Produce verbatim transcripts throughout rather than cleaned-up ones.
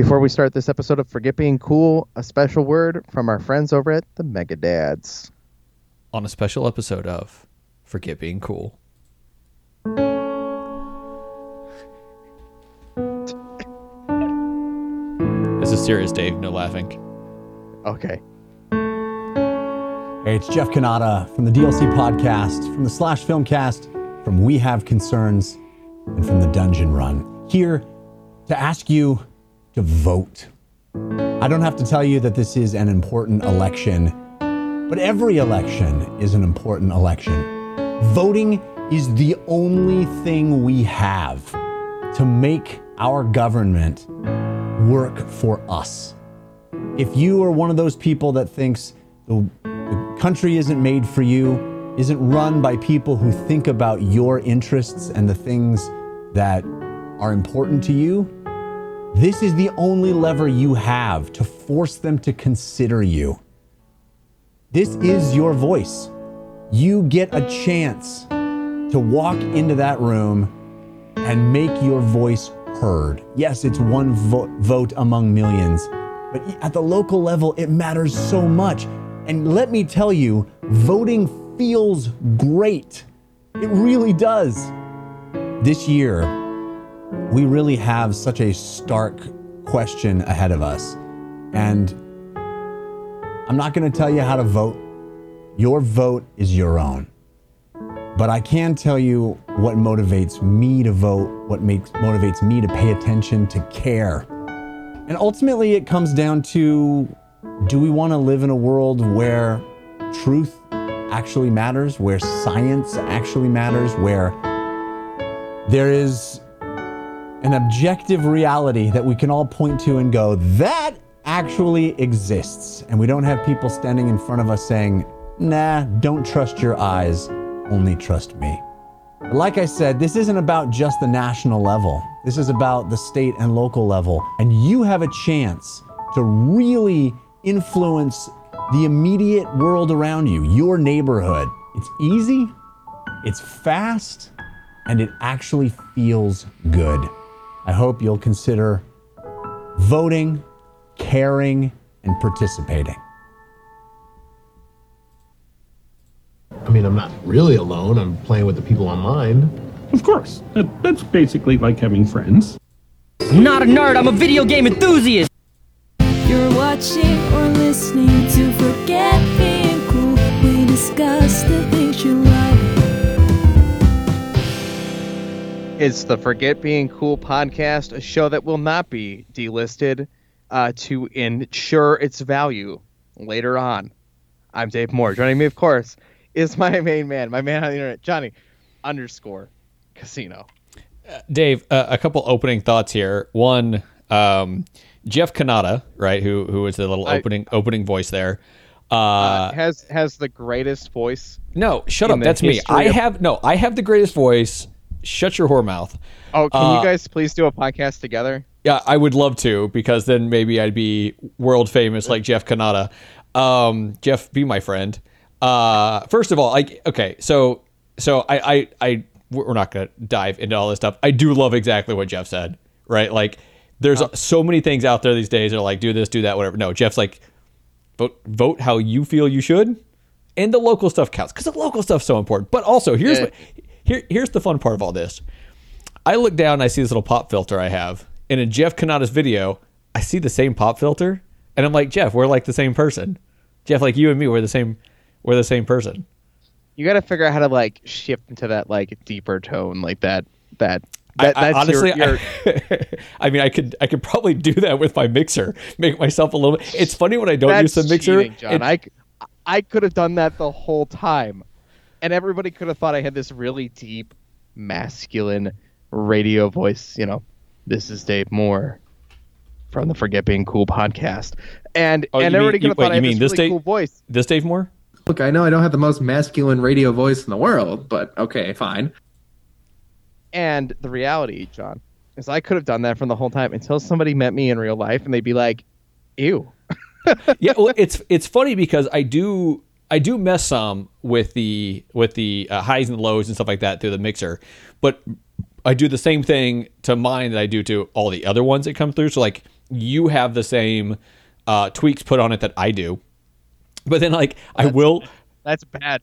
Before we start this episode of Forget Being Cool, a special word from our friends over at the Mega Dads. On a special episode of Forget Being Cool. This is serious, Dave. No laughing. Okay. Hey, it's Jeff Cannata from the D L C podcast, from the Slash Film Cast, from We Have Concerns, and from the Dungeon Run. Here to ask you to vote. I don't have to tell you that this is an important election, but every election is an important election. Voting is the only thing we have to make our government work for us. If you are one of those people that thinks the, the country isn't made for you, isn't run by people who think about your interests and the things that are important to you, this is the only lever you have to force them to consider you. This is your voice. You get a chance to walk into that room and make your voice heard. Yes, it's one vo- vote among millions, but at the local level, it matters so much. And let me tell you, voting feels great. It really does. This year, we really have such a stark question ahead of us. And I'm not going to tell you how to vote. Your vote is your own. But I can tell you what motivates me to vote, what makes motivates me to pay attention, to care. And ultimately it comes down to, do we want to live in a world where truth actually matters, where science actually matters, where there is an objective reality that we can all point to and go, that actually exists. And we don't have people standing in front of us saying, nah, don't trust your eyes, only trust me. But like I said, this isn't about just the national level. This is about the state and local level. And you have a chance to really influence the immediate world around you, your neighborhood. It's easy, it's fast, and it actually feels good. I hope you'll consider voting, caring, and participating. I mean, I'm not really alone. I'm playing with the people online. Of course. That, that's basically like having friends. I'm not a nerd. I'm a video game enthusiast. You're watching or listening to Forget Being Cool. We discuss the things you like. It's the Forget Being Cool podcast, a show that will not be delisted uh, to ensure its value later on. I'm Dave Moore. Joining me, of course, is my main man, my man on the internet, Johnny underscore Casino. Uh, Dave, uh, a couple opening thoughts here. One, um, Jeff Cannata, right, who who is the little I, opening opening voice there. Uh, uh, has has the greatest voice. No, shut up. That's me. I of- have no. I have the greatest voice. Shut your whore mouth. Oh, can uh, you guys please do a podcast together? Yeah, I would love to, because then maybe I'd be world famous like Jeff Cannata. Um, Jeff, be my friend. Uh, first of all, I, okay, so so I, I, I we're not going to dive into all this stuff. I do love exactly what Jeff said, right? Like, there's oh. so many things out there these days that are like, do this, do that, whatever. No, Jeff's like, vote, vote how you feel you should, and the local stuff counts, because the local stuff's so important. But also, here's yeah. what... Here, here's the fun part of all this. I look down and I see this little pop filter I have. And in Jeff Cannata's video, I see the same pop filter. And I'm like, Jeff, we're like the same person. Jeff, like you and me, we're the same we're the same person. You gotta figure out how to like shift into that like deeper tone, like that that that I, I, that's honestly your, your... I, I mean I could I could probably do that with my mixer. Make myself a little bit. It's funny when I don't that's use the mixer. Cheating, John. It, I I could have done that the whole time. And everybody could have thought I had this really deep, masculine radio voice. You know, this is Dave Moore from the Forget Being Cool podcast. And oh, and everybody mean, could have you, thought wait, I had this, this really Dave, cool voice. This Dave Moore? Look, I know I don't have the most masculine radio voice in the world, but okay, fine. And the reality, John, is I could have done that for the whole time until somebody met me in real life and they'd be like, ew. Yeah, well, it's it's funny because I do... I do mess some with the with the uh, highs and lows and stuff like that through the mixer, but I do the same thing to mine that I do to all the other ones that come through. So like you have the same uh, tweaks put on it that I do. But then, like, that's, I will... That's bad.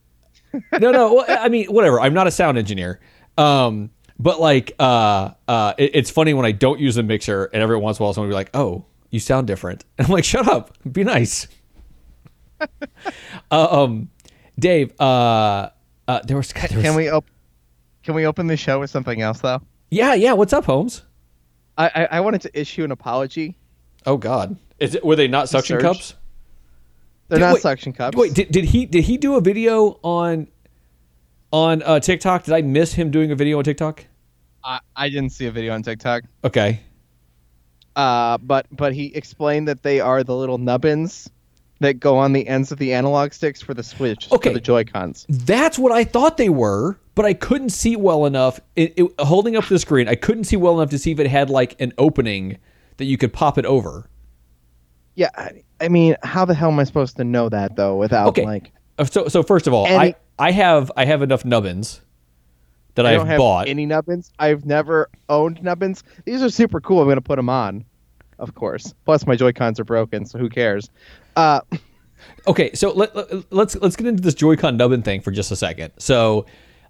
no, no. Well, I mean, whatever. I'm not a sound engineer. Um, but, like, uh, uh, it, it's funny when I don't use a mixer and every once in a while someone will be like, oh, you sound different. And I'm like, shut up. Be nice. um, Dave, uh, uh, there was... There was... Can we open... Can we open the show with something else, though? Yeah, yeah. What's up, Holmes? I, I, I wanted to issue an apology. Oh God, is it? Were they not suction Surge. cups? They're did, not wait, suction cups. Wait, did, did he did he do a video on on uh, TikTok? Did I miss him doing a video on TikTok? I, I didn't see a video on TikTok. Okay. Uh, but but he explained that they are the little nubbins that go on the ends of the analog sticks for the Switch, okay. for the Joy-Cons. That's what I thought they were. But I couldn't see well enough, it, it, holding up the screen, I couldn't see well enough to see if it had like an opening that you could pop it over. Yeah, I, I mean, how the hell am I supposed to know that though? Without okay. like, so so first of all, any, I I have I have enough nubbins that I I've don't have bought. Any nubbins? I've never owned nubbins. These are super cool. I'm gonna put them on, of course. Plus, my Joy-Cons are broken, so who cares? Uh, okay, so let, let, let's let's get into this Joy-Con nubbin thing for just a second. So.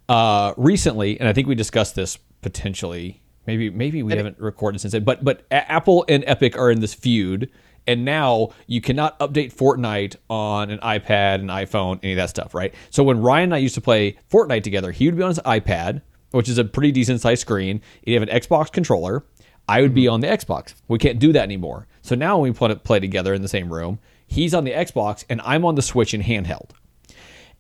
Uh, recently, and I think we discussed this potentially, maybe maybe we and haven't recorded since then, but, but Apple and Epic are in this feud, and now you cannot update Fortnite on an iPad, an iPhone, any of that stuff, right? So when Ryan and I used to play Fortnite together, he would be on his iPad, which is a pretty decent-sized screen. He'd have an Xbox controller. I would be on the Xbox. We can't do that anymore. So now when we play together in the same room, he's on the Xbox, and I'm on the Switch in handheld.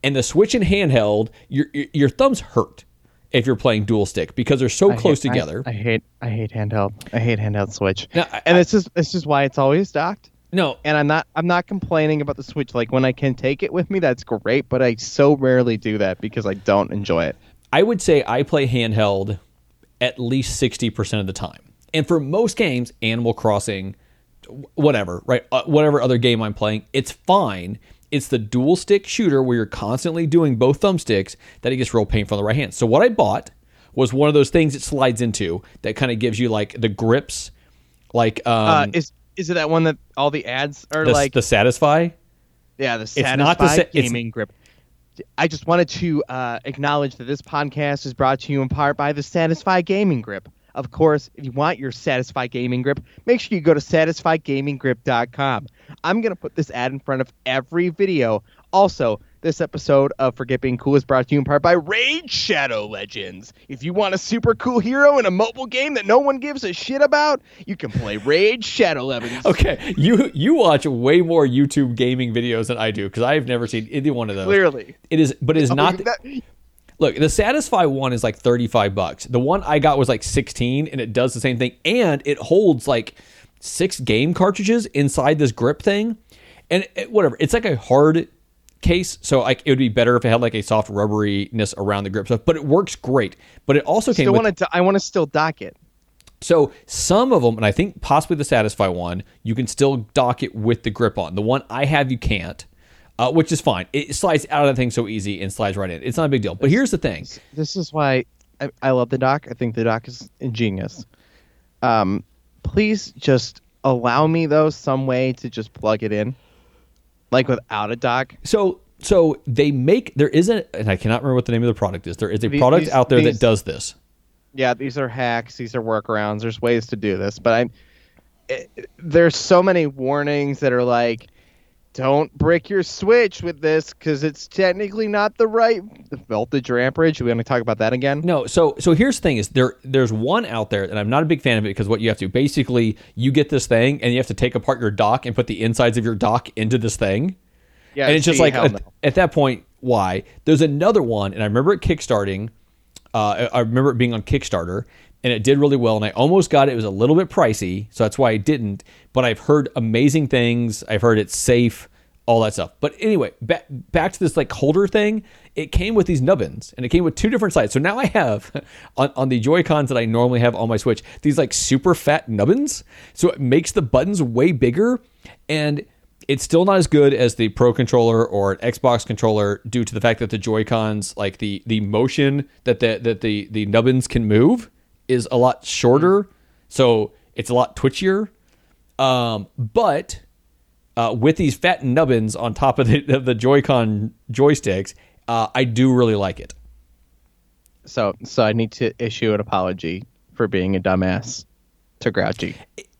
And the Switch and handheld, your your thumbs hurt if you're playing dual stick because they're so I close hate, together. I, I hate I hate handheld. I hate handheld Switch. Now, I, and I, it's just it's just why it's always docked. No, and I'm not I'm not complaining about the Switch. Like when I can take it with me, that's great. But I so rarely do that because I don't enjoy it. I would say I play handheld at least sixty percent of the time, and for most games, Animal Crossing, whatever, right, uh, whatever other game I'm playing, it's fine. It's the dual stick shooter where you're constantly doing both thumbsticks that it gets real painful on the right hand. So what I bought was one of those things it slides into that kind of gives you like the grips, like um, uh, is is it that one that all the ads are the, like the Satisfy? Yeah, the Satisfy it's not the sa- Gaming Grip. I just wanted to uh, acknowledge that this podcast is brought to you in part by the Satisfy Gaming Grip. Of course, if you want your Satisfy Gaming Grip, make sure you go to satisfy gaming grip dot com. I'm going to put this ad in front of every video. Also, this episode of Forget Being Cool is brought to you in part by Raid Shadow Legends. If you want a super cool hero in a mobile game that no one gives a shit about, you can play Raid Shadow Legends. Okay, you you watch way more YouTube gaming videos than I do because I've never seen either one of those. Clearly. It is, but it is oh, not... That- Look, the Satisfy one is like thirty-five bucks. The one I got was like sixteen, and it does the same thing. And it holds like six game cartridges inside this grip thing. And it, whatever, it's like a hard case, so like it would be better if it had like a soft rubberiness around the grip stuff. But it works great. But it also came with... Do- I want to still dock it. So some of them, and I think possibly the Satisfy one, you can still dock it with the grip on. The one I have, you can't. Uh, which is fine. It slides out of the thing so easy and slides right in. It's not a big deal. But here's the thing. This is why I, I love the dock. I think the dock is ingenious. Um, please just allow me, though, some way to just plug it in, like without a dock. So so they make, there isn't, and I cannot remember what the name of the product is. There is a these, product these, out there these, that does this. Yeah, these are hacks. These are workarounds. There's ways to do this. But I'm it, there's so many warnings that are like, don't brick your Switch with this because it's technically not the right voltage or amperage. Are we going to talk about that again? No. So so here's the thing is there there's one out there, and I'm not a big fan of it because what you have to basically you get this thing and you have to take apart your dock and put the insides of your dock into this thing. Yeah. And it's see, just like at, no. at that point, why? There's another one, and I remember it kickstarting. Uh, I remember it being on Kickstarter. And it did really well, and I almost got it. It was a little bit pricey, so that's why I didn't. But I've heard amazing things. I've heard it's safe, all that stuff. But anyway, back, back to this like holder thing. It came with these nubbins, and it came with two different sides. So now I have, on, on the Joy-Cons that I normally have on my Switch, these like super fat nubbins. So it makes the buttons way bigger, and it's still not as good as the Pro Controller or an Xbox controller due to the fact that the Joy-Cons, like the the motion that the, that the, the nubbins can move, is a lot shorter, so it's a lot twitchier. Um, but uh, with these fat nubbins on top of the, of the Joy-Con joysticks, uh, I do really like it. So, so I need to issue an apology for being a dumbass to Grouchy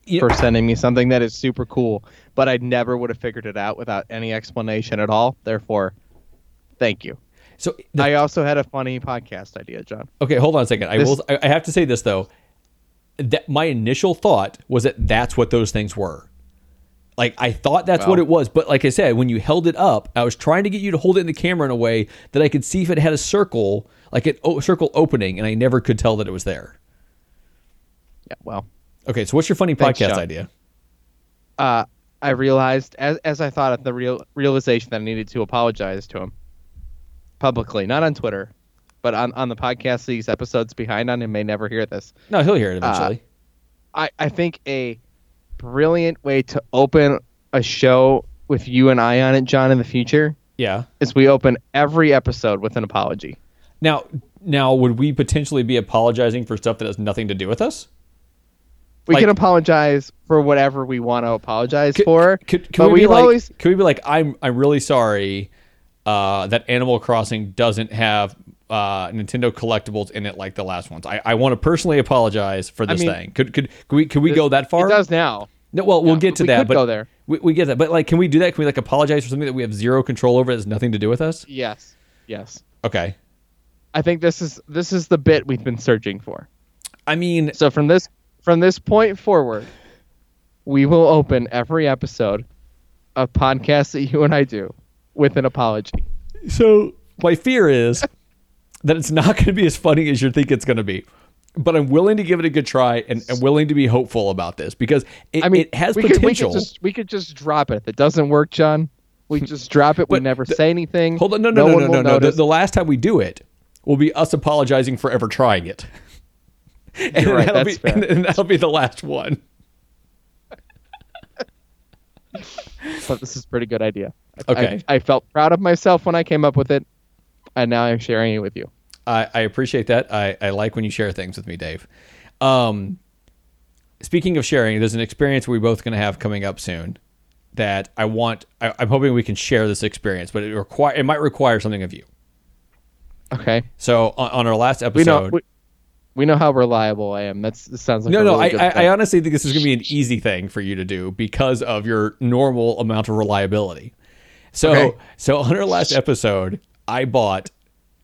it, for sending me something that is super cool, but I never would have figured it out without any explanation at all. Therefore, thank you. So the, I also had a funny podcast idea, John. Okay, hold on a second. I this, will. I have to say this though. That my initial thought was that that's what those things were. Like I thought that's well, what it was, but like I said, when you held it up, I was trying to get you to hold it in the camera in a way that I could see if it had a circle, like a o- circle opening, and I never could tell that it was there. Yeah. Well. Okay. So what's your funny thanks, podcast John. idea? Uh, I realized as as I thought of the real realization that I needed to apologize to him. Publicly, not on Twitter, but on, on the podcast. These episodes behind on him may never hear this. No, he'll hear it eventually. Uh, I, I think a brilliant way to open a show with you and I on it, John, in the future. Yeah, is we open every episode with an apology. Now, now would we potentially be apologizing for stuff that has nothing to do with us? We like, can apologize for whatever we want to apologize could, for. Could, could, but we be like, always... could we be like, I'm I'm really sorry. Uh, that Animal Crossing doesn't have uh, Nintendo collectibles in it like the last ones. I, I want to personally apologize for this I mean, thing. Could could could we could we this, go that far? It does now. No, well, yeah, we'll get to we that. Could but go there. We we get that. But like, can we do that? Can we like apologize for something that we have zero control over? That has nothing to do with us. Yes. Yes. Okay. I think this is this is the bit we've been searching for. I mean, so from this from this point forward, we will open every episode of podcasts that you and I do with an apology. So my fear is that it's not going to be as funny as you think it's going to be, but I'm willing to give it a good try and, and willing to be hopeful about this because it, I mean, it has we potential. Could, we, could just, we could just drop it. If it doesn't work, John, we just drop it. We never the, say anything. Hold on. No, no, no, no, no, no. no. The, the last time we do it will be us apologizing for ever trying it. and, You're right, that'll that's be, fair. And, and that'll be the last one. But this is a pretty good idea. Okay. I, I felt proud of myself when I came up with it, and now I'm sharing it with you. I, I appreciate that. I, I like when you share things with me, Dave. Um, speaking of sharing, there's an experience we're both going to have coming up soon that I want. I, I'm hoping we can share this experience, but it require it might require something of you. Okay. So on, on our last episode, we know, we, we know how reliable I am. That's that sounds like no, a really no. Good I, thing. I honestly think this is going to be an easy thing for you to do because of your normal amount of reliability. So, okay. so on our last episode, I bought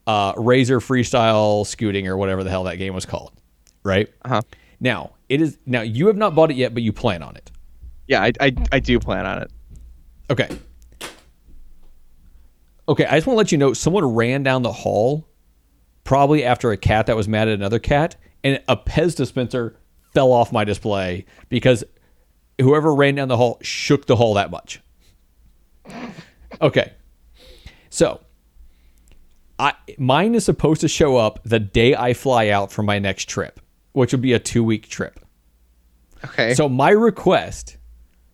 uh, Razor Freestyle Scooting or whatever the hell that game was called, right? Uh-huh. Now it is. Now you have not bought it yet, but you plan on it. Yeah, I, I, I do plan on it. Okay. Okay, I just want to let you know someone ran down the hall, probably after a cat that was mad at another cat, and a Pez dispenser fell off my display because whoever ran down the hall shook the hall that much. Okay, so I mine is supposed to show up the day I fly out for my next trip, which will be a two-week trip. Okay. So my request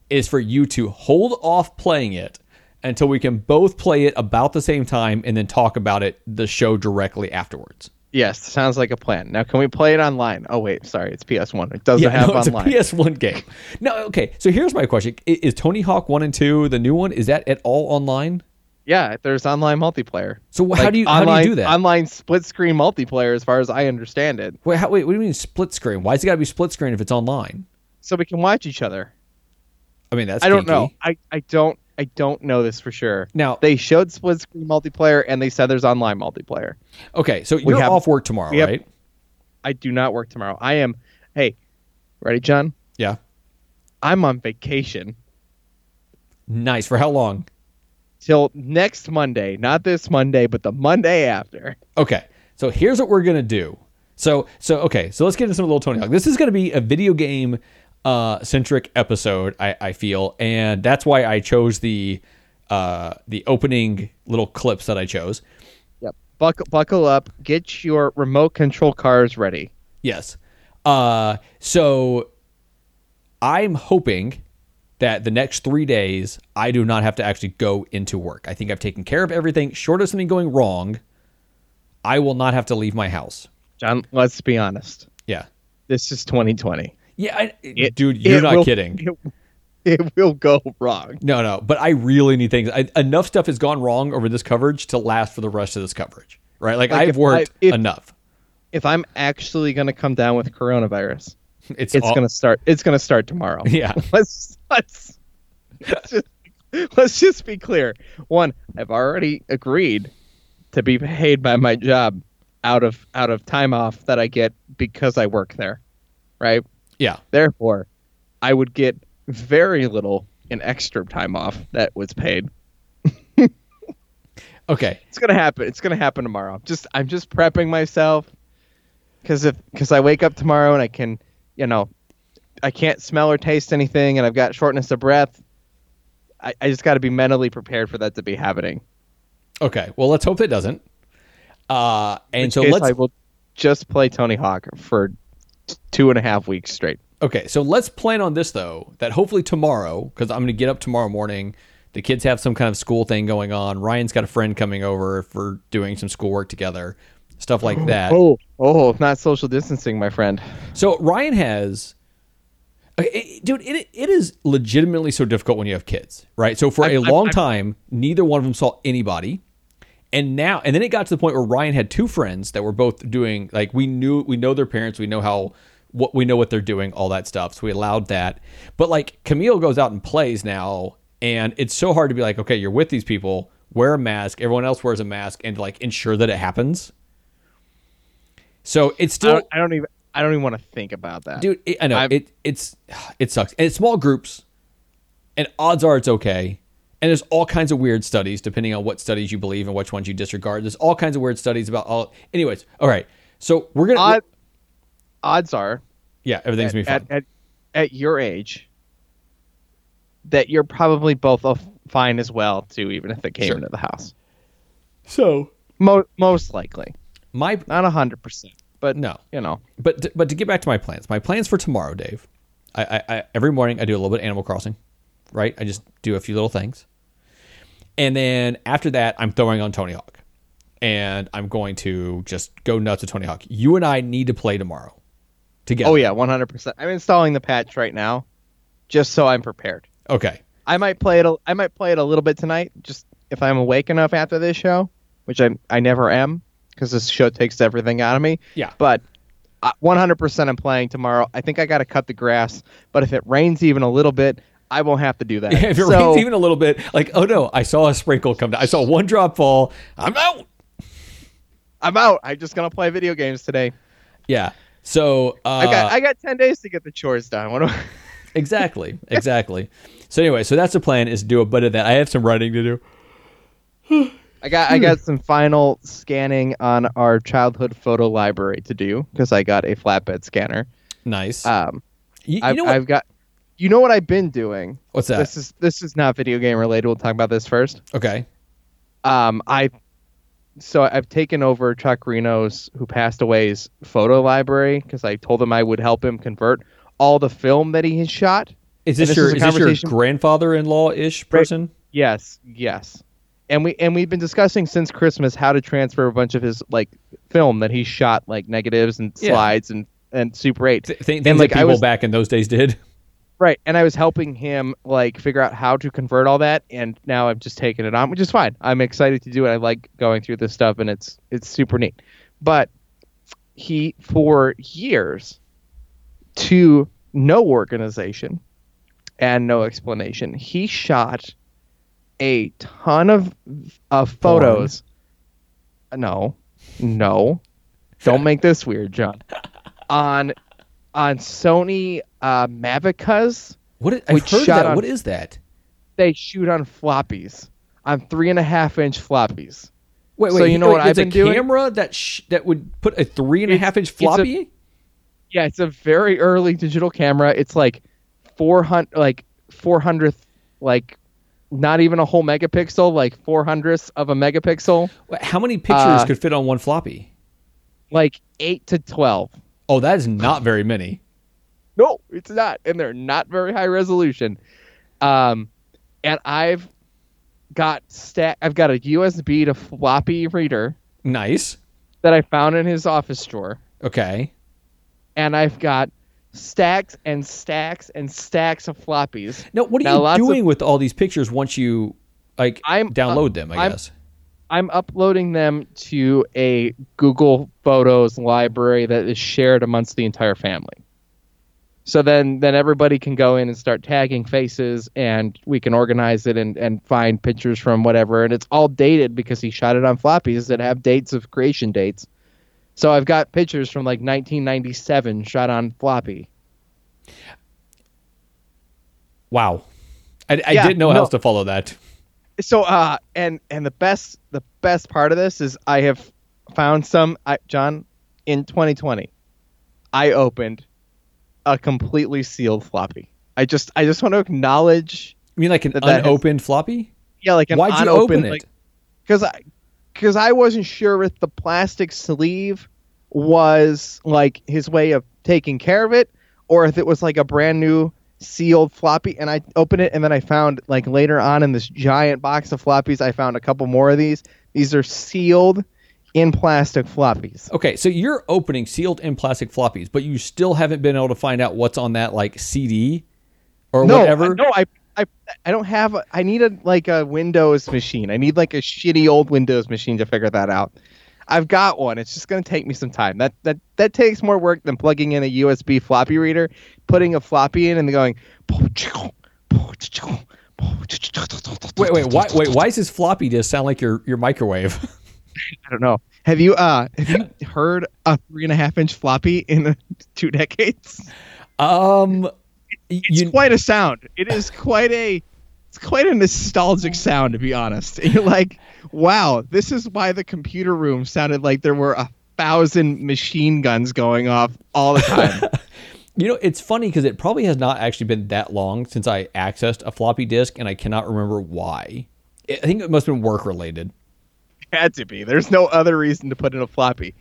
is for you to hold off playing it until we can both play it about the same time and then talk about it, the show directly afterwards. Yes, sounds like a plan. Now, can we play it online? Oh, wait, sorry, it's P S one. It doesn't yeah, have no, it's online. It's a P S one game. No, okay, so here's my question. Is, is Tony Hawk one and two, the new one, is that at all online? Yeah, there's online multiplayer. So like, how, do you, online, how do you do that? Online split-screen multiplayer, as far as I understand it. Wait, how, wait what do you mean split-screen? Why has it got to be split-screen if it's online? So we can watch each other. I mean, that's I don't kinky. know. I, I don't I don't know this for sure. Now they showed split screen multiplayer and they said there's online multiplayer. Okay, so you're have, off work tomorrow, have, right? I do not work tomorrow. I am. Hey, ready, John? Yeah. I'm on vacation. Nice. For how long? Till next Monday. Not this Monday, but the Monday after. Okay. So here's what we're gonna do. So so okay. So let's get into some little Tony Hawk. This is gonna be a video game uh centric episode, I, I feel, and that's why I chose the uh the opening little clips that I chose. Yep. Buckle buckle up, get your remote control cars ready. Yes. Uh so I'm hoping that the next three days I do not have to actually go into work. I think I've taken care of everything. Short of something going wrong, I will not have to leave my house. John, let's be honest. Yeah. This is twenty twenty. Yeah, I, it, dude, you're not will, kidding. It, it will go wrong. No, no. But I really need things. I, enough stuff has gone wrong over this coverage to last for the rest of this coverage, right? Like, like I've worked I, if, enough. If I'm actually going to come down with coronavirus, it's, it's all... going to start. It's going to start tomorrow. Yeah. Let's let's let's just, let's just be clear. One, I've already agreed to be paid by my job out of out of time off that I get because I work there, right? Yeah. Therefore, I would get very little in extra time off that was paid. Okay. It's going to happen. It's going to happen tomorrow. Just I'm just prepping myself because if because I wake up tomorrow and I can, you know, I can't smell or taste anything and I've got shortness of breath. I, I just got to be mentally prepared for that to be happening. Okay. Well, let's hope it doesn't. Uh, and In so case, let's I will just play Tony Hawk for two and a half weeks straight. Okay, so let's plan on this, though, that hopefully tomorrow, because I'm going to get up tomorrow morning, the kids have some kind of school thing going on. Ryan's got a friend coming over for doing some schoolwork together, stuff like that. Oh, oh, not social distancing, my friend. So Ryan has... It, dude, it it is legitimately so difficult when you have kids, right? So for I, a I, long I, time, neither one of them saw anybody. And now, and then it got to the point where Ryan had two friends that were both doing, like, we knew, we know their parents, we know how... What we know what they're doing, all that stuff. So we allowed that. But like Camille goes out and plays now, and it's so hard to be like, okay, you're with these people, wear a mask, everyone else wears a mask, and like ensure that it happens. So it's still I don't, I don't even I don't even want to think about that, dude. It, I know I've, it it's it sucks, and it's small groups, and odds are it's okay. And there's all kinds of weird studies depending on what studies you believe and which ones you disregard. There's all kinds of weird studies about all. Anyways, all right. So we're gonna. I, Odds are, yeah, everything's gonna be fine. At, at, at your age, that you're probably both fine as well, too, even if it came sure. into the house. So, Mo- most likely, my not a hundred percent, but no, you know. But to, but to get back to my plans, my plans for tomorrow, Dave. I, I, I every morning I do a little bit of Animal Crossing, right? I just do a few little things, and then after that, I'm throwing on Tony Hawk, and I'm going to just go nuts with Tony Hawk. You and I need to play tomorrow. Together. Oh, yeah, one hundred percent. I'm installing the patch right now just so I'm prepared. Okay. I might play it a, I might play it a little bit tonight, just if I'm awake enough after this show, which I I never am because this show takes everything out of me. Yeah. But one hundred percent I'm playing tomorrow. I think I got to cut the grass, but if it rains even a little bit, I won't have to do that. Yeah, if it so, rains even a little bit, like, oh, no, I saw a sprinkle come down. I saw one drop fall. I'm out. I'm out. I'm just going to play video games today. Yeah. So uh, I got I got ten days to get the chores done. What do I... exactly, exactly. So anyway, so that's the plan, is to do a bit of that. I have some writing to do. I got I got some final scanning on our childhood photo library to do because I got a flatbed scanner. Nice. Um, you, you I've, know what? I've got. You know what I've been doing? What's that? This is this is not video game related. We'll talk about this first. Okay. Um, I. So I've taken over Chuck Reno's, who passed away's, photo library because I told him I would help him convert all the film that he has shot. Is this, this your, is this your grandfather-in-law-ish person? Right. Yes, yes. And we and we've been discussing since Christmas how to transfer a bunch of his like film that he shot, like negatives and yeah. slides and, and Super eight. Th- things and, like, that people was, back in those days did. Right, and I was helping him like figure out how to convert all that, and now I've just taken it on, which is fine. I'm excited to do it. I like going through this stuff, and it's it's super neat. But he, for years, to no organization and no explanation, he shot a ton of of photos. Born. No, no, don't make this weird, John. On. On Sony uh, Mavicas. What is, I've heard that. On, what is that? They shoot on floppies, on three and a half inch floppies. Wait, wait. So you know wait, what I've been doing? It's a camera that sh- that would put a three and a half inch floppy. It's a, yeah, it's a very early digital camera. It's like four hundred, like four hundredth, like not even a whole megapixel, like four hundredths of a megapixel. How many pictures uh, could fit on one floppy? Like eight to twelve. Oh, that is not very many. No, it's not. And they're not very high resolution. Um, and I've got sta- I've got a U S B to floppy reader. Nice. That I found in his office drawer. Okay. And I've got stacks and stacks and stacks of floppies. Now, what are now, you doing of, with all these pictures once you like I'm, download uh, them, I I'm, guess? I'm uploading them to a Google Photos library that is shared amongst the entire family. So then, then everybody can go in and start tagging faces, and we can organize it and, and find pictures from whatever. And it's all dated because he shot it on floppies that have dates of creation dates. So I've got pictures from like nineteen ninety-seven shot on floppy. Wow. I, I yeah, didn't know no. how else to follow that. So uh, and and the best the best part of this is I have found some I, John in twenty twenty. I opened a completely sealed floppy. I just I just want to acknowledge. You mean like an that unopened that floppy? Yeah, like an Why'd unopened. Why'd you open like, it? Because I because I wasn't sure if the plastic sleeve was like his way of taking care of it, or if it was like a brand new sealed floppy. And I opened it, and then I found like later on in this giant box of floppies, I found a couple more of these. These are sealed in plastic floppies. Okay, so you're opening sealed in plastic floppies, but you still haven't been able to find out what's on that like C D or no, whatever? No, I I I don't have a, I need a like a Windows machine. I need like a shitty old Windows machine to figure that out. I've got one. It's just going to take me some time. That that that takes more work than plugging in a U S B floppy reader, putting a floppy in, and then going. Wait, wait, why, wait! Why does this floppy disk sound like your your microwave? I don't know. Have you uh have you heard a three and a half inch floppy in two decades? Um, it's you, quite a sound. It is quite a. It's quite a nostalgic sound, to be honest. You're like, wow, this is why the computer room sounded like there were a thousand machine guns going off all the time. You know, it's funny because it probably has not actually been that long since I accessed a floppy disk, and I cannot remember why. I think it must have been work related. Had to be. There's no other reason to put in a floppy.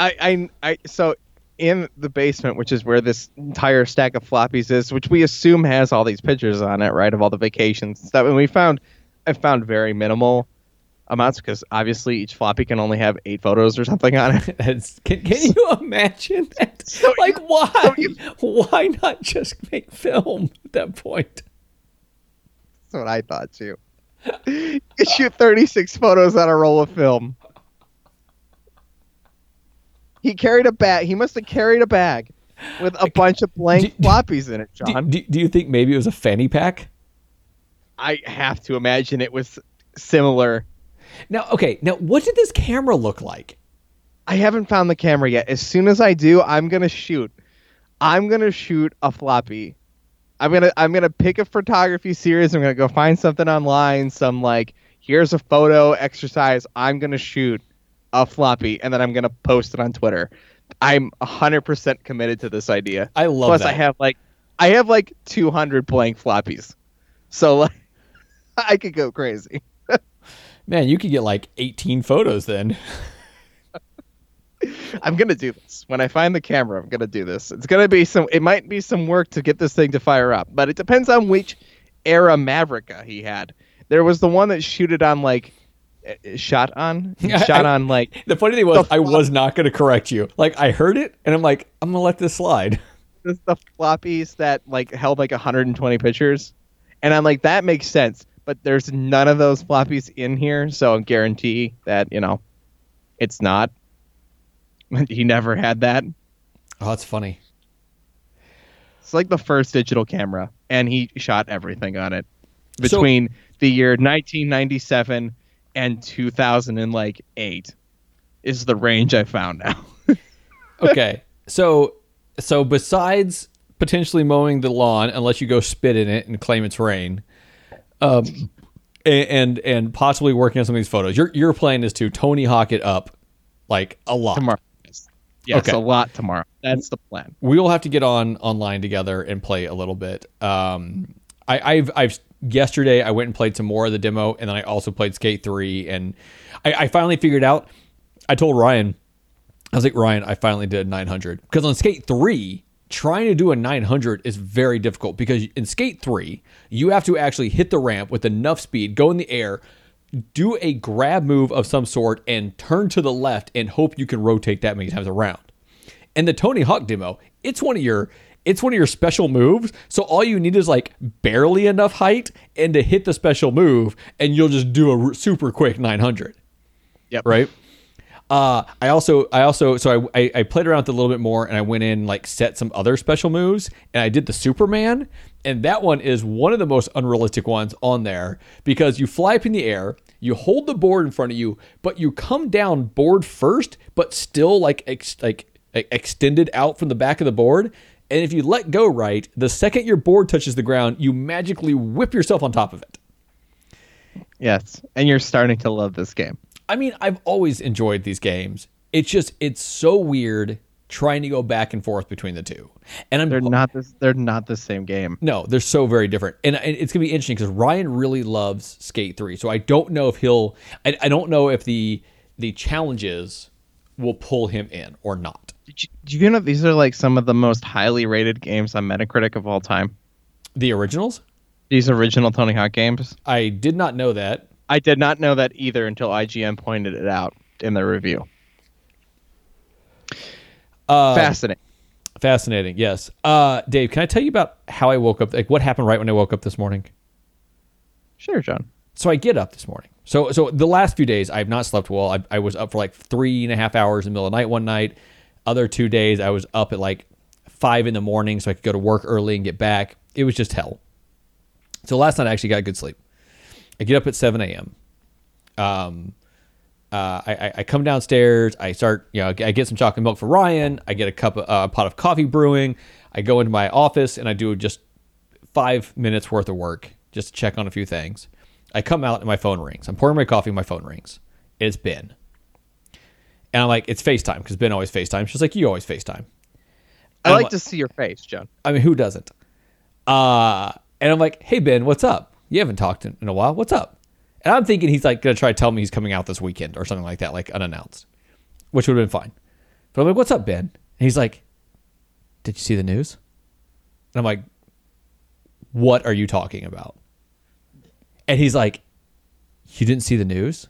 I, I, I so in the basement, which is where this entire stack of floppies is, which we assume has all these pictures on it, right, of all the vacations and stuff. And we found, I found very minimal amounts because obviously each floppy can only have eight photos or something on it. can, can you imagine that? So like, you, why? So you, why not just make film at that point? That's what I thought too. You shoot thirty-six photos on a roll of film. He carried a bag. He must have carried a bag with a bunch of blank do, floppies in it, John. Do, do, do you think maybe it was a fanny pack? I have to imagine it was similar. Now, okay. Now, what did this camera look like? I haven't found the camera yet. As soon as I do, I'm going to shoot. I'm going to shoot a floppy. I'm going to I'm going to pick a photography series. I'm going to go find something online. Some like, here's a photo exercise. I'm going to shoot a floppy, and then I'm going to post it on Twitter. I'm one hundred percent committed to this idea. I love Plus, that. Plus, I have like I have like two hundred blank floppies. So like, I could go crazy. Man, you could get like eighteen photos then. I'm going to do this. When I find the camera, I'm going to do this. It's going to be some, it might be some work to get this thing to fire up, but it depends on which era Mavrika he had. There was the one that shooted on like shot on shot on like the funny thing was I was not going to correct you. Like I heard it and I'm like, I'm gonna let this slide. This the floppies that like held like one hundred twenty pictures, and I'm like, that makes sense, but there's none of those floppies in here, so I guarantee that, you know, it's not. He never had that. Oh, that's funny. It's like the first digital camera, and he shot everything on it between so, the year nineteen ninety-seven and two thousand eight is the range I found now. Okay. So so besides potentially mowing the lawn, unless you go spit in it and claim it's rain, um, and and possibly working on some of these photos, your your plan is to Tony Hawk it up like a lot. Tomorrow. Yes, okay. A lot tomorrow. That's the plan. We'll have to get on online together and play a little bit. Um, I, I've I've... Yesterday, I went and played some more of the demo, and then I also played Skate three, and I, I finally figured out, I told Ryan, I was like, Ryan, I finally did nine hundred. Because on Skate three, trying to do a nine hundred is very difficult, because in Skate three, you have to actually hit the ramp with enough speed, go in the air, do a grab move of some sort, and turn to the left and hope you can rotate that many times around. And the Tony Hawk demo, it's one of your... it's one of your special moves. So all you need is like barely enough height and to hit the special move, and you'll just do a super quick nine hundred. Yep. Right. Uh, I also, I also, so I, I played around with it a little bit more, and I went in, like, set some other special moves, and I did the Superman, and that one is one of the most unrealistic ones on there, because you fly up in the air, you hold the board in front of you, but you come down board first, but still like, ex- like, like extended out from the back of the board. And if you let go, right, the second your board touches the ground, you magically whip yourself on top of it. Yes. And you're starting to love this game. I mean, I've always enjoyed these games. It's just, it's so weird trying to go back and forth between the two. And I'm, they're not this, they're not the same game. No, they're so very different. And, and it's going to be interesting because Ryan really loves Skate three. So I don't know if he'll, I, I don't know if the the challenges will pull him in or not. Did you, did you know these are like some of the most highly rated games on Metacritic of all time? The originals? These original Tony Hawk games? I did not know that. I did not know that either until I G N pointed it out in their review. Uh, fascinating. Fascinating, yes. Uh, Dave, can I tell you about how I woke up? Like, what happened right when I woke up this morning? Sure, John. So I get up this morning. So so the last few days, I have not slept well. I, I was up for like three and a half hours in the middle of the night one night. Other two days, I was up at like five in the morning so I could go to work early and get back. It was just hell. So last night, I actually got good sleep. I get up at seven a.m. Um, uh, I, I come downstairs. I start, you know, I get some chocolate milk for Ryan. I get a cup, of, uh, a pot of coffee brewing. I go into my office and I do just five minutes worth of work just to check on a few things. I come out and my phone rings. I'm pouring my coffee and my phone rings. It's Ben. And I'm like, it's FaceTime because Ben always FaceTime. She's like, you always FaceTime. I like, like to see your face, John. I mean, who doesn't? Uh, and I'm like, hey, Ben, what's up? You haven't talked in a while. What's up? And I'm thinking he's like going to try to tell me he's coming out this weekend or something like that, like unannounced, which would have been fine. But I'm like, what's up, Ben? And he's like, did you see the news? And I'm like, what are you talking about? And he's like, you didn't see the news?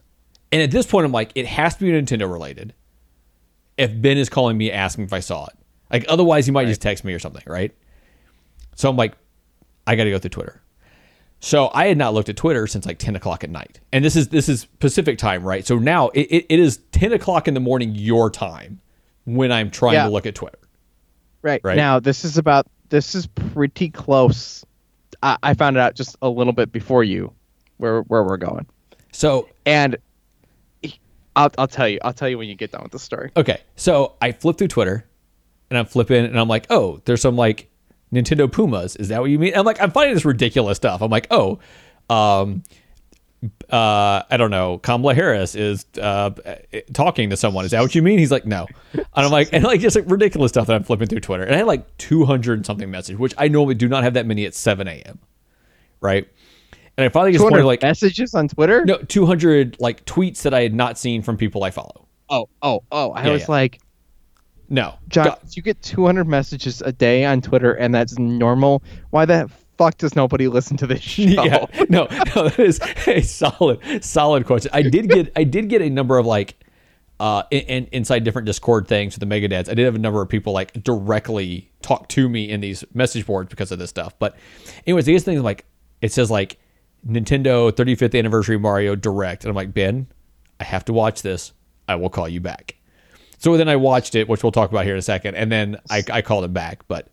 And at this point, I'm like, it has to be Nintendo related. If Ben is calling me asking if I saw it, like otherwise he might right. just text me or something, right? So I'm like, I got to go through Twitter. So I had not looked at Twitter since like ten o'clock at night. And this is this is Pacific time, right? So now it, it, it is ten o'clock in the morning your time when I'm trying yeah. to look at Twitter. Right. right. Now, this is about, this is pretty close. I, I found out just a little bit before you where where we're going. So, and I'll, I'll tell you, I'll tell you when you get done with the story. Okay. So I flip through Twitter and I'm flipping and I'm like, oh, there's some like, Nintendo Pumas, is that what you mean? I'm like, I'm finding this ridiculous stuff. I'm like, oh, um, uh, I don't know, Kamala Harris is uh, talking to someone. Is that what you mean? He's like, no. And I'm like, and like just like ridiculous stuff that I'm flipping through Twitter. And I had like two hundred and something messages, which I normally do not have that many at seven a.m. Right? And I finally just wondered, like, messages on Twitter? No, two hundred like tweets that I had not seen from people I follow. Oh, oh, oh! I yeah, was yeah. like. No. John, you get two hundred messages a day on Twitter, and that's normal. Why the fuck does nobody listen to this show? Yeah, no, no, that is a solid, solid question. I did get I did get a number of, like, uh, in, in, inside different Discord things with the Mega Dads. I did have a number of people, like, directly talk to me in these message boards because of this stuff. But anyways, these things, like, it says, like, Nintendo thirty-fifth Anniversary Mario Direct. And I'm like, Ben, I have to watch this. I will call you back. So then I watched it, which we'll talk about here in a second, and then I, I called him back. But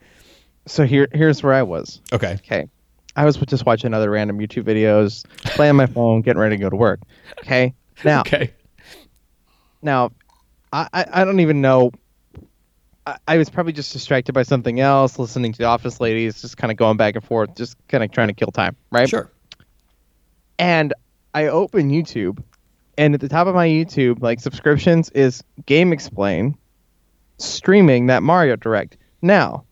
so here, here's where I was. Okay. Okay. I was just watching other random YouTube videos, playing my phone, getting ready to go to work. Okay. Now. Okay. Now, I, I, I don't even know. I, I was probably just distracted by something else, listening to the Office Ladies, just kind of going back and forth, just kind of trying to kill time, right? Sure. And I open YouTube. And at the top of my YouTube, like, subscriptions is Game Explain, streaming that Mario Direct. Now,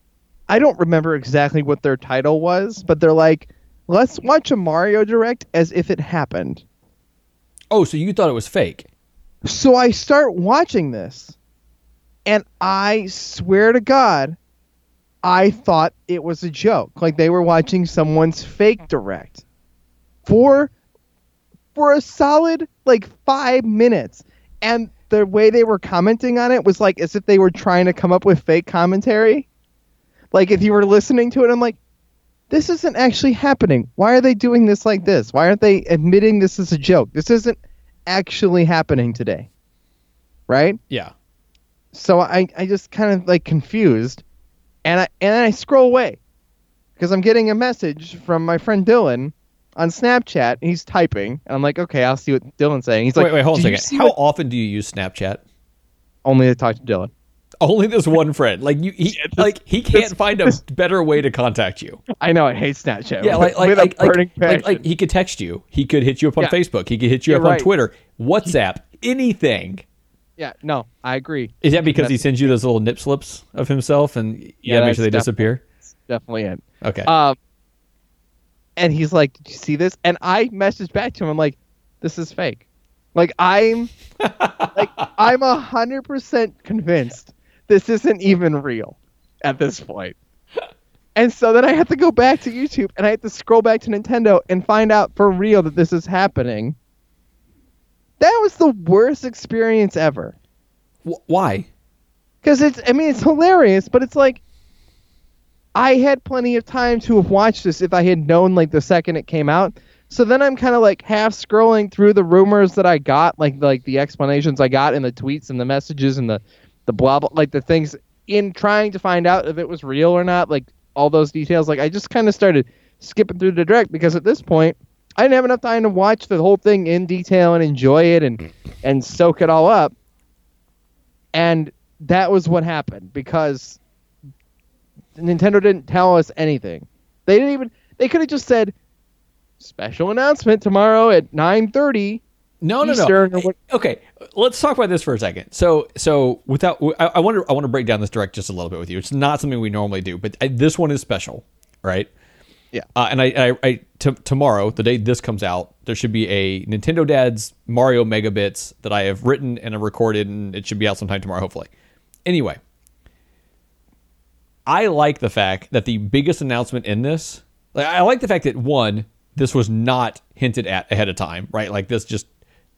I don't remember exactly what their title was, but they're like, let's watch a Mario Direct as if it happened. Oh, so you thought it was fake. So I start watching this, and I swear to God, I thought it was a joke. Like, they were watching someone's fake Direct. For... For a solid, like, five minutes. And the way they were commenting on it was, like, as if they were trying to come up with fake commentary. Like, if you were listening to it, I'm like, this isn't actually happening. Why are they doing this like this? Why aren't they admitting this is a joke? This isn't actually happening today. Right? Yeah. So I, I just kind of, like, confused. And I and I scroll away. Because I'm getting a message from my friend Dylan on Snapchat. And he's typing. And I'm like, okay, I'll see what Dylan's saying. He's like, wait, wait, hold on a second. How what... often do you use Snapchat? Only to talk to Dylan. Only this one friend. Like you, he, like he can't find a better way to contact you. I know, I hate Snapchat. Yeah, like like like, like, like like he could text you. He could hit you up on yeah. Facebook. He could hit you You're up right. on Twitter, WhatsApp, anything. Yeah, no, I agree. Is that because that's, he sends you those little nip slips of himself, and you yeah, gotta make sure they disappear? Definitely it. Okay. Um, and he's like, "Did you see this?" And I messaged back to him. I'm like, "This is fake." Like I'm, like I'm a hundred percent convinced. This isn't even real at this point. And so then I have to go back to YouTube and I have to scroll back to Nintendo and find out for real that this is happening. That was the worst experience ever. Why? Because it's, I mean, it's hilarious, but it's like, I had plenty of time to have watched this if I had known, like, the second it came out. So then I'm kind of like half scrolling through the rumors that I got, like, like the explanations I got in the tweets and the messages and the, the blah, blah, like the things in trying to find out if it was real or not, like all those details. Like I just kind of started skipping through the direct because at this point I didn't have enough time to watch the whole thing in detail and enjoy it and, and soak it all up. And that was what happened because Nintendo didn't tell us anything. They didn't even, they could have just said special announcement tomorrow at nine thirty. No, no, no. Okay, let's talk about this for a second. So, so without, I, I want to, I want to break down this direct just a little bit with you. It's not something we normally do, but I, this one is special, right? Yeah. Uh, and I, I, I t- tomorrow, the day this comes out, there should be a Nintendo Dad's Mario Megabits that I have written and have recorded, and it should be out sometime tomorrow, hopefully. Anyway, I like the fact that the biggest announcement in this, like, I like the fact that one, this was not hinted at ahead of time, right? Like this just.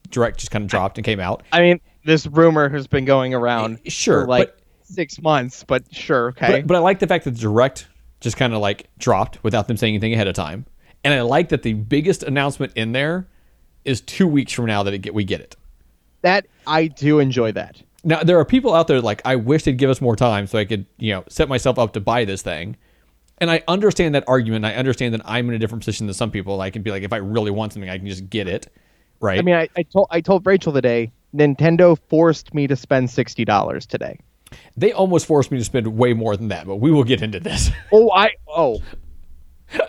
Direct just kind of dropped and came out. I mean, this rumor has been going around sure, for like but, six months, but sure, okay. But, but I like the fact that the direct just kind of like dropped without them saying anything ahead of time. And I like that the biggest announcement in there is two weeks from now that it get, we get it. That, I do enjoy that. Now, there are people out there like, I wish they'd give us more time so I could, you know, set myself up to buy this thing. And I understand that argument. I understand that I'm in a different position than some people. I can be like, if I really want something, I can just get it. Right. I mean, I, I told I told Rachel today, Nintendo forced me to spend sixty dollars today. They almost forced me to spend way more than that, but we will get into this. oh, I oh,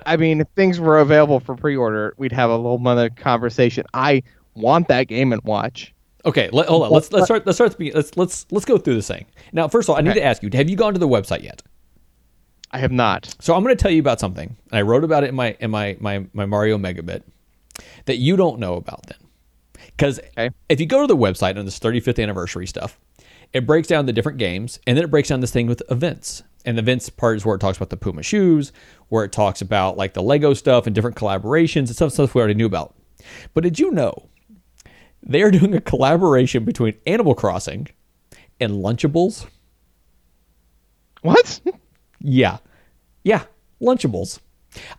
I mean, if things were available for pre-order, we'd have a whole other conversation. I want that game and watch. Okay, let, hold on. Let's let's start. Let's start. The, let's let's let's go through this thing. Now, first of all, I okay. need to ask you: have you gone to the website yet? I have not. So I'm going to tell you about something. I wrote about it in my in my my, my Mario Megabit that you don't know about then. Because okay. if you go to the website on this thirty-fifth anniversary stuff, it breaks down the different games, and then it breaks down this thing with events. And the events part is where it talks about the Puma shoes, where it talks about like the Lego stuff and different collaborations and stuff, stuff we already knew about. But did you know they are doing a collaboration between Animal Crossing and Lunchables? What? yeah. Yeah. Lunchables.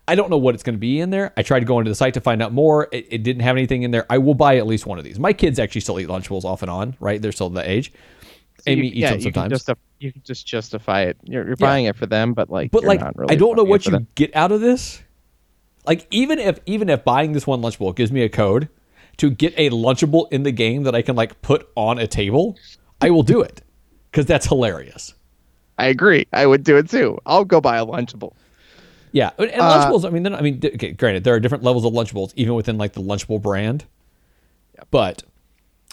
I don't know what it's going to be in there. I tried to go into the site to find out more. It, it didn't have anything in there. I will buy at least one of these. My kids actually still eat Lunchables off and on, right? They're still that age. So Amy you, eats yeah, them sometimes. You can, just, you can just justify it. You're, you're yeah. buying it for them, but like, but like, not really I don't know what you them. Get out of this. Like, even if even if buying this one Lunchable gives me a code to get a Lunchable in the game that I can like put on a table, I will do it because that's hilarious. I agree. I would do it too. I'll go buy a Lunchable. Yeah, and Lunchables, uh, I mean, I mean, okay, granted, there are different levels of Lunchables, even within, like, the Lunchable brand. Yeah. But,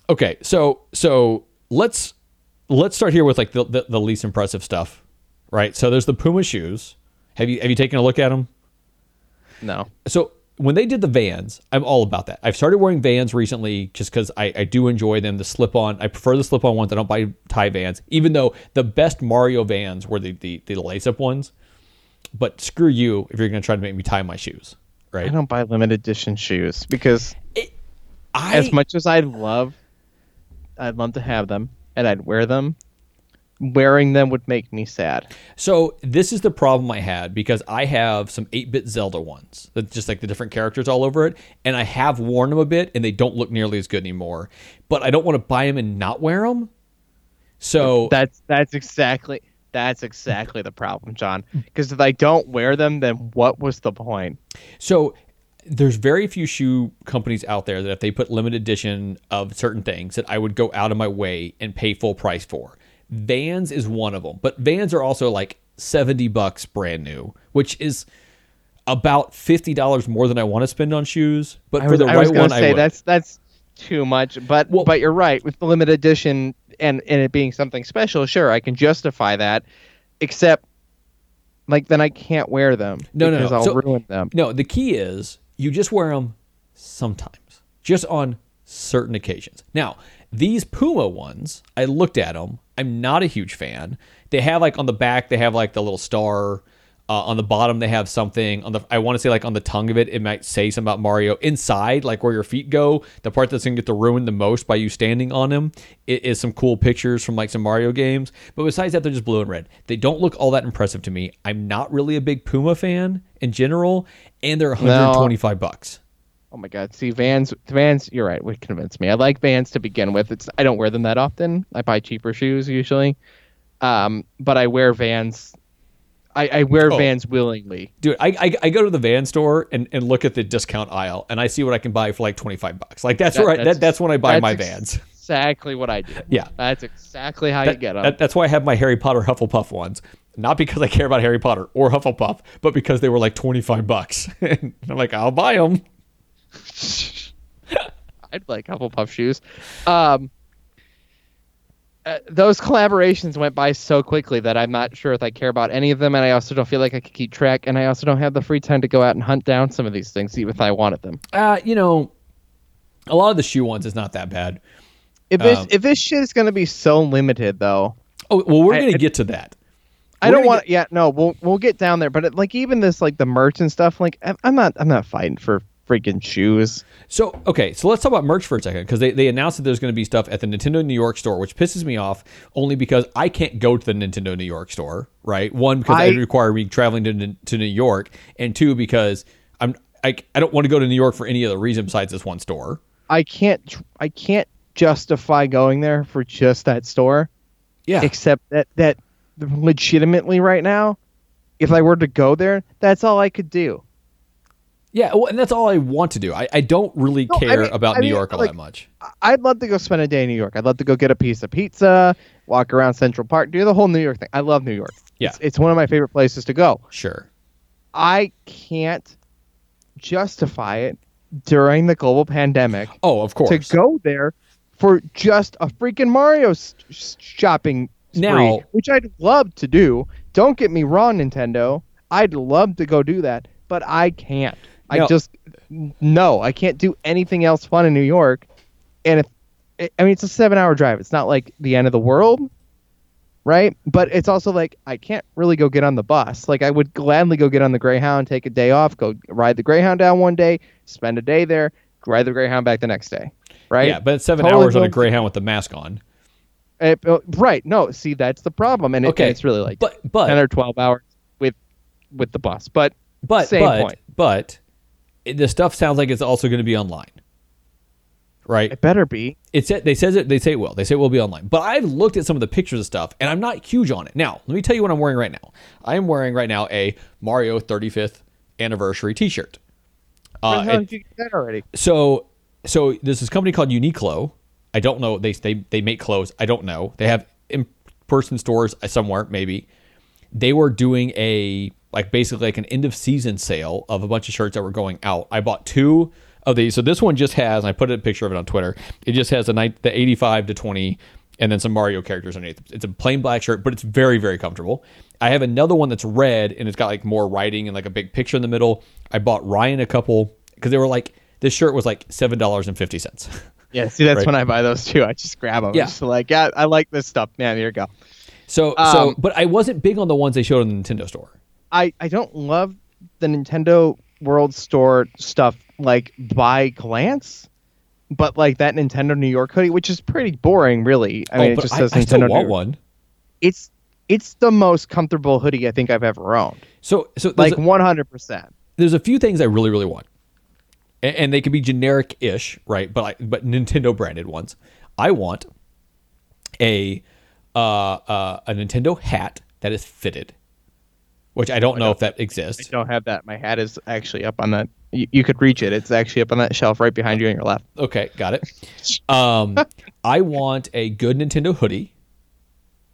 okay, so so let's let's start here with, like, the, the, the least impressive stuff, right? So there's the Puma shoes. Have you have you taken a look at them? No. So when they did the Vans, I'm all about that. I've started wearing Vans recently just because I, I do enjoy them, the slip-on. I prefer the slip-on ones. I don't buy tie Vans, even though the best Mario Vans were the, the, the lace-up ones. But screw you if you're going to try to make me tie my shoes, right? I don't buy limited edition shoes because it, I, as much as I'd love, I'd love to have them and I'd wear them, wearing them would make me sad. So this is the problem I had, because I have some eight-bit Zelda ones that just like the different characters all over it, and I have worn them a bit, and they don't look nearly as good anymore. But I don't want to buy them and not wear them. So that's that's exactly that's exactly the problem, John. Because if I don't wear them, then what was the point? So there's very few shoe companies out there that if they put limited edition of certain things that I would go out of my way and pay full price for. Vans is one of them, but Vans are also like seventy bucks brand new, which is about fifty dollars more than I want to spend on shoes. But for the right one, I would. That's that's too much. But well, but you're right, with the limited edition and, and it being something special, sure, I can justify that. Except, like, then I can't wear them no, because no, no. I'll so, ruin them. No, the key is you just wear them sometimes, just on certain occasions. Now, these Puma ones, I looked at them. I'm not a huge fan. They have like on the back, they have like the little star. Uh, on the bottom, they have something. On the, I want to say like on the tongue of it, it might say something about Mario. Inside, like where your feet go, the part that's going to get the ruined the most by you standing on them, it is some cool pictures from like some Mario games. But besides that, they're just blue and red. They don't look all that impressive to me. I'm not really a big Puma fan in general, and they're one hundred twenty-five dollars. No. bucks. Oh my God! See, Vans, Vans. You're right. Would convince me. I like Vans to begin with. It's I don't wear them that often. I buy cheaper shoes usually, um, but I wear Vans. I, I wear oh. Vans willingly, dude. I, I I go to the Vans store and, and look at the discount aisle, and I see what I can buy for like twenty-five bucks. Like that's that, where I, that's, that, that's when I buy my ex- Vans. Exactly what I do. Yeah, that's exactly how that, you get them. That, that's why I have my Harry Potter Hufflepuff ones. Not because I care about Harry Potter or Hufflepuff, but because they were like twenty-five bucks, and I'm like, I'll buy them. I'd like Hufflepuff shoes. Um, uh, those collaborations went by so quickly that I'm not sure if I care about any of them, and I also don't feel like I could keep track, and I also don't have the free time to go out and hunt down some of these things, even if I wanted them. Uh, you know, a lot of the shoe ones is not that bad. If this, um, if this shit is going to be so limited, though. Oh well, we're going to get to that. We're I don't want. Get, yeah, no, we'll we'll get down there. But it, like even this, like the merch and stuff, like I'm not I'm not fighting for. Freaking shoes. So, okay, so let's talk about merch for a second, because they, they announced that there's going to be stuff at the Nintendo New York store, which pisses me off only because I can't go to the Nintendo New York store, right? One, because I, it would require me traveling to, to New York, and two, because I'm I, I don't want to go to New York for any other reason besides this one store. I can't I can't justify going there for just that store. Yeah. Except that that legitimately right now, if I were to go there, that's all I could do. Yeah, well, and that's all I want to do. I, I don't really no, care I mean, about I New mean, York all like, that much. I'd love to go spend a day in New York. I'd love to go get a piece of pizza, walk around Central Park, do the whole New York thing. I love New York. Yeah. It's, it's one of my favorite places to go. Sure. I can't justify it during the global pandemic. Oh, of course. To go there for just a freaking Mario s- shopping spree, now, which I'd love to do. Don't get me wrong, Nintendo. I'd love to go do that, but I can't. I no. just, no, I can't do anything else fun in New York. And if, I mean, it's a seven hour drive. It's not like the end of the world, right? But it's also like, I can't really go get on the bus. Like, I would gladly go get on the Greyhound, take a day off, go ride the Greyhound down one day, spend a day there, ride the Greyhound back the next day, right? Yeah, but it's seven totally hours on a Greyhound with the mask on. It, right. No, see, that's the problem. And, it, okay. and it's really like but, but, ten or twelve hours with with the bus. But, but, same but, point. But, the stuff sounds like it's also going to be online, right? It better be. It said they says it. They say it will. They say it will be online. But I've looked at some of the pictures of stuff, and I'm not huge on it. Now, let me tell you what I'm wearing right now. I am wearing right now a Mario thirty-fifth anniversary T-shirt. Uh, how did you get that already? So, so there's this company called Uniqlo. I don't know. They they they make clothes. I don't know. They have in-person stores somewhere, maybe. They were doing a. Like basically like an end of season sale of a bunch of shirts that were going out. I bought two of these. So this one just has, and I put a picture of it on Twitter. It just has a night, the eighty-five to twenty and then some Mario characters underneath. It's a plain black shirt, but it's very, very comfortable. I have another one that's red and it's got like more writing and like a big picture in the middle. I bought Ryan a couple because they were like, this shirt was like seven dollars and fifty cents. Yeah. See, that's right? When I buy those too. I just grab them. Yeah. Just like, yeah, I like this stuff, man. Here you go. So, um, so, but I wasn't big on the ones they showed in the Nintendo store. I, I don't love the Nintendo World Store stuff, like, by glance, but, like, that Nintendo New York hoodie, which is pretty boring, really. I oh, mean, it just I, says I Nintendo New York. I still want one. it's it's the most comfortable hoodie I think I've ever owned. So so like one hundred percent. There's a few things I really really want, and, and they can be generic-ish, right? But I, but Nintendo branded ones. I want a uh, uh, a Nintendo hat that is fitted, which I don't know I don't, if that exists. I don't have that. My hat is actually up on that. You, you could reach it. It's actually up on that shelf right behind you on your left. Okay, got it. Um, I want a good Nintendo hoodie.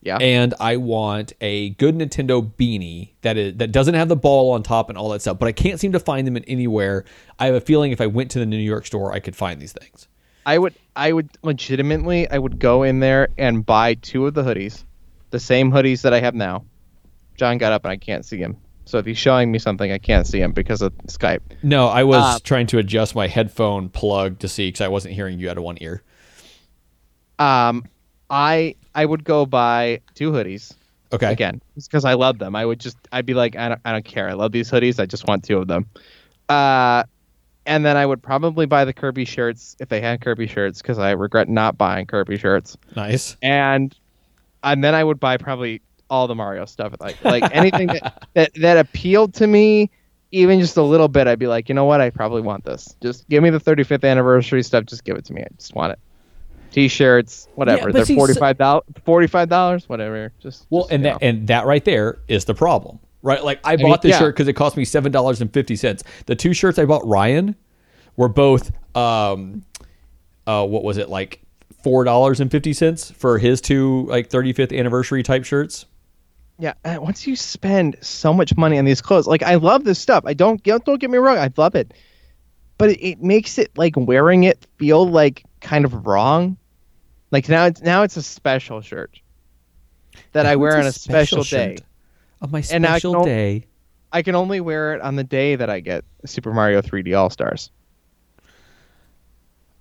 Yeah. And I want a good Nintendo beanie that is that doesn't have the ball on top and all that stuff. But I can't seem to find them in anywhere. I have a feeling if I went to the New York store, I could find these things. I would, I would legitimately, I would go in there and buy two of the hoodies, the same hoodies that I have now. John got up and I can't see him. So if he's showing me something, I can't see him because of Skype. No, I was uh, trying to adjust my headphone plug to see because I wasn't hearing you out of one ear. Um, I I would go buy two hoodies. Okay. Again, because I love them. I would just, I'd be like, I don't, I don't care. I love these hoodies. I just want two of them. Uh, and then I would probably buy the Kirby shirts if they had Kirby shirts because I regret not buying Kirby shirts. Nice. And and then I would buy probably all the Mario stuff, like like anything that, that that appealed to me, even just a little bit. I'd be like, you know what, I probably want this. Just give me the thirty-fifth anniversary stuff. Just give it to me. I just want it. T-shirts, whatever. Yeah, they're see, forty-five dollars, forty-five dollars, whatever. Just well, just, and that know. and that right there is the problem, right? Like I, I bought mean, this yeah. shirt because it cost me seven dollars and fifty cents. The two shirts I bought Ryan were both, um, uh, what was it like four dollars and fifty cents for his two like thirty-fifth anniversary type shirts. Yeah, once you spend so much money on these clothes, like I love this stuff. I don't don't get me wrong, I love it, but it, it makes it like wearing it feel like kind of wrong. Like now it's now it's a special shirt that now I wear on a special, special day. On my special and I day, o- I can only wear it on the day that I get Super Mario three D All-Stars.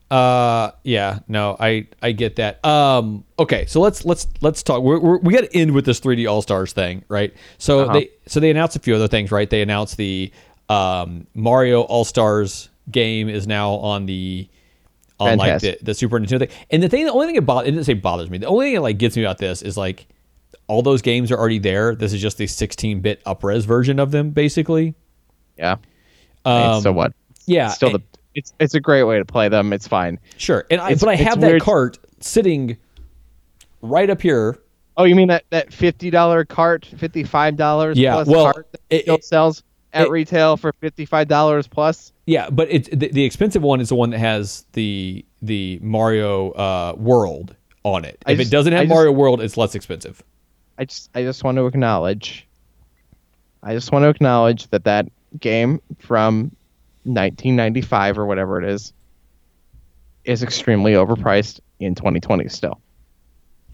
Uh yeah no I I get that um okay so let's let's let's talk we're, we're, we got to end with this three D All-Stars thing, right? So uh-huh. they so they announced a few other things, right? They announced the um Mario All-Stars game is now on the on Fantastic. like the, the Super Nintendo thing, and the thing the only thing it, bo- it didn't say bothers me the only thing that like gets me about this is like all those games are already there. This is just the sixteen-bit up-res version of them basically. Yeah. Um, so what? Yeah, it's still and, the It's it's a great way to play them. It's fine. Sure, and I, but I have that weird cart sitting right up here. Oh, you mean that, that fifty dollar cart, fifty five dollars yeah, plus well, cart that it, still it, sells at it, retail for fifty five dollars plus? Yeah, but it's the, the expensive one is the one that has the the Mario uh, World on it. If just, it doesn't have just, Mario World, it's less expensive. I just I just want to acknowledge. I just want to acknowledge that that game from nineteen ninety-five or whatever it is is extremely overpriced in twenty twenty still.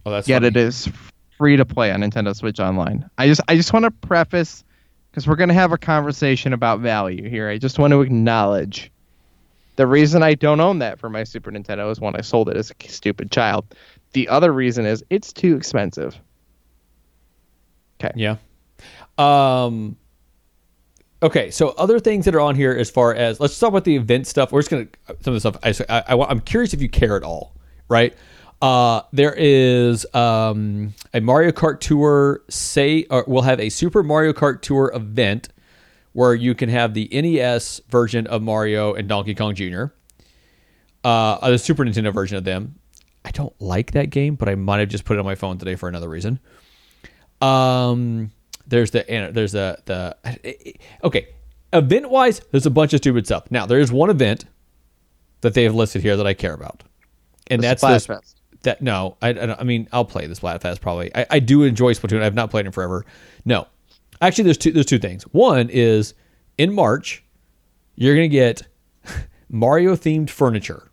Oh, that's yet funny. It is free to play on Nintendo Switch Online. I just I just want to preface because we're going to have a conversation about value here. I just want to acknowledge the reason I don't own that for my Super Nintendo is when I sold it as a stupid child. The other reason is it's too expensive. Okay. Yeah. Um. Okay, so other things that are on here as far as... Let's talk about the event stuff. We're just going to... Some of the stuff... I, I, I'm curious if you care at all, right? Uh, there is um, a Mario Kart Tour... Say or We'll have a Super Mario Kart Tour event where you can have the N E S version of Mario and Donkey Kong Junior Uh, the Super Nintendo version of them. I don't like that game, but I might have just put it on my phone today for another reason. Um... There's the there's the the okay event wise there's a bunch of stupid stuff. Now there is one event that they have listed here that I care about, and the that's Splatfest. This that no I I mean I'll play the Splatfest probably. I, I do enjoy Splatoon. I've not played in forever. No, actually there's two there's two things. One is in March you're gonna get Mario themed furniture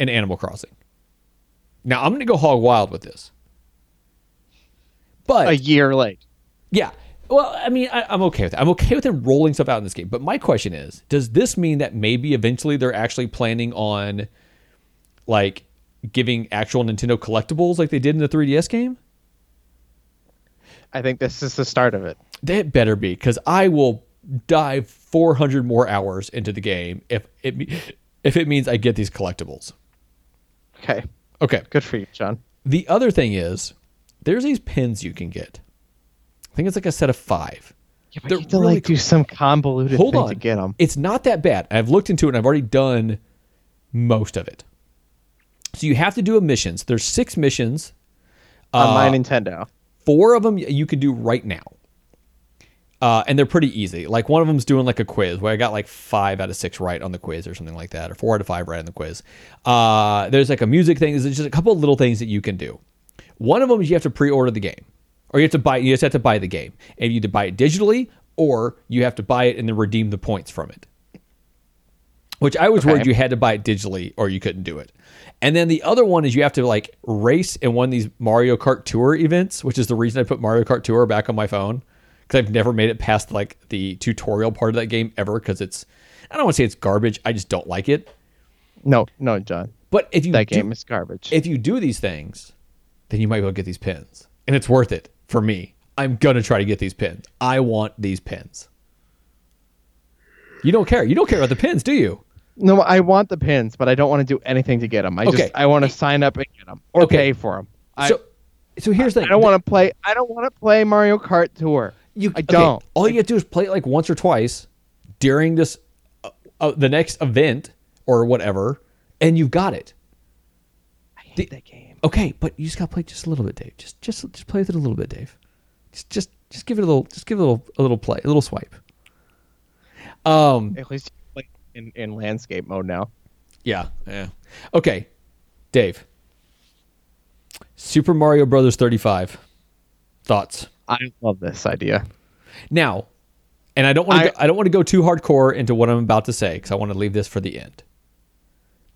in Animal Crossing. Now I'm gonna go hog wild with this, but a year late. Yeah. Well, I mean, I, I'm okay with that. I'm okay with them rolling stuff out in this game. But my question is, does this mean that maybe eventually they're actually planning on like giving actual Nintendo collectibles like they did in the three D S game? I think this is the start of it. That better be, because I will dive four hundred more hours into the game if it, if it means I get these collectibles. Okay. Okay. Good for you, John. The other thing is... There's these pins you can get. I think it's like a set of five. Yeah, but you have to really like do some convoluted Hold thing on. to get them. It's not that bad. I've looked into it, and I've already done most of it. So you have to do missions. There's six missions. On uh, my Nintendo. Four of them you can do right now. Uh, and they're pretty easy. Like one of them's doing like a quiz where I got like five out of six right on the quiz or something like that, or four out of five right on the quiz. Uh, there's like a music thing. There's just a couple of little things that you can do. One of them is you have to pre-order the game, or you have to buy. You just have to buy the game, and you need to buy it digitally, or you have to buy it and then redeem the points from it. Which I was okay. worried you had to buy it digitally or you couldn't do it. And then the other one is you have to like race in one of these Mario Kart Tour events, which is the reason I put Mario Kart Tour back on my phone. Because I've never made it past like the tutorial part of that game ever. Because it's, I don't want to say it's garbage. I just don't like it. No, no, John. But if you that do, game is garbage. If you do these things, then you might be able to get these pins, and it's worth it for me. I'm gonna try to get these pins. I want these pins. You don't care. You don't care about the pins, do you? No, I want the pins, but I don't want to do anything to get them. I okay. just I want to sign up and get them or okay. pay for them. I, so, so here's the. I, I don't want to play. I don't want to play Mario Kart Tour. You, I don't. Okay, all you have to do is play it like once or twice during this, uh, uh, the next event or whatever, and you've got it. I hate the, that game. Okay, but you just got to play just a little bit, Dave. Just, just, just play with it a little bit, Dave. Just, just, just give it a little. Just give it a little, a little play, a little swipe. Um, at least you play in, in landscape mode now. Yeah, yeah. Okay, Dave. Super Mario Brothers thirty-five. Thoughts. I love this idea. Now, and I don't want to I, I don't want to go too hardcore into what I'm about to say because I want to leave this for the end.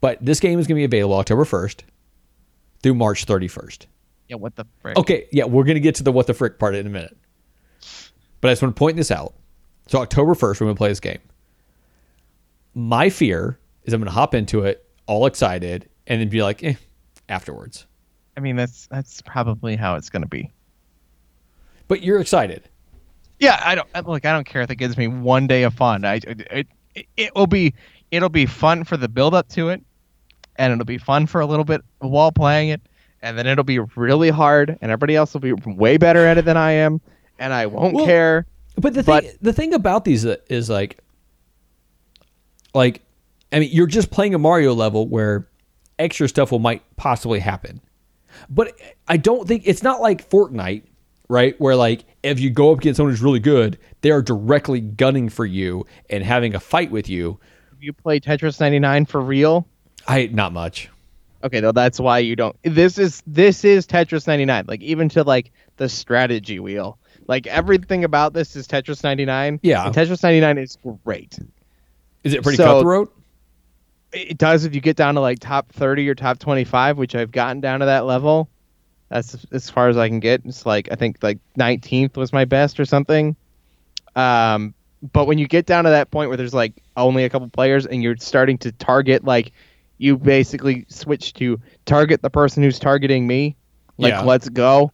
But this game is going to be available October first through March thirty-first. Yeah, what the frick? Okay, yeah, we're going to get to the what the frick part in a minute. But I just want to point this out. So October first, we're going to play this game. My fear is I'm going to hop into it all excited and then be like, eh, afterwards. I mean, that's that's probably how it's going to be. But you're excited. Yeah, I don't look. I don't care if it gives me one day of fun. I it, it it'll be it'll be fun for the build up to it, and it'll be fun for a little bit while playing it, and then it'll be really hard, and everybody else will be way better at it than I am, and I won't well, care. But the but, thing the thing about these is like, like, I mean, you're just playing a Mario level where extra stuff will might possibly happen, but I don't think it's not like Fortnite. Right, where like if you go up against someone who's really good, they are directly gunning for you and having a fight with you. You play Tetris ninety-nine for real? I not much. Okay, no, that's why you don't. This is this is Tetris ninety-nine. Like even to like the strategy wheel, like everything about this is Tetris ninety-nine. Yeah, and Tetris ninety-nine is great. Is it pretty so, cutthroat? It does if you get down to like top thirty or top twenty-five, which I've gotten down to that level. That's as far as I can get. It's like, I think like nineteenth was my best or something. Um, but when you get down to that point where there's like only a couple players and you're starting to target, like you basically switch to target the person who's targeting me. Like, yeah. Let's go.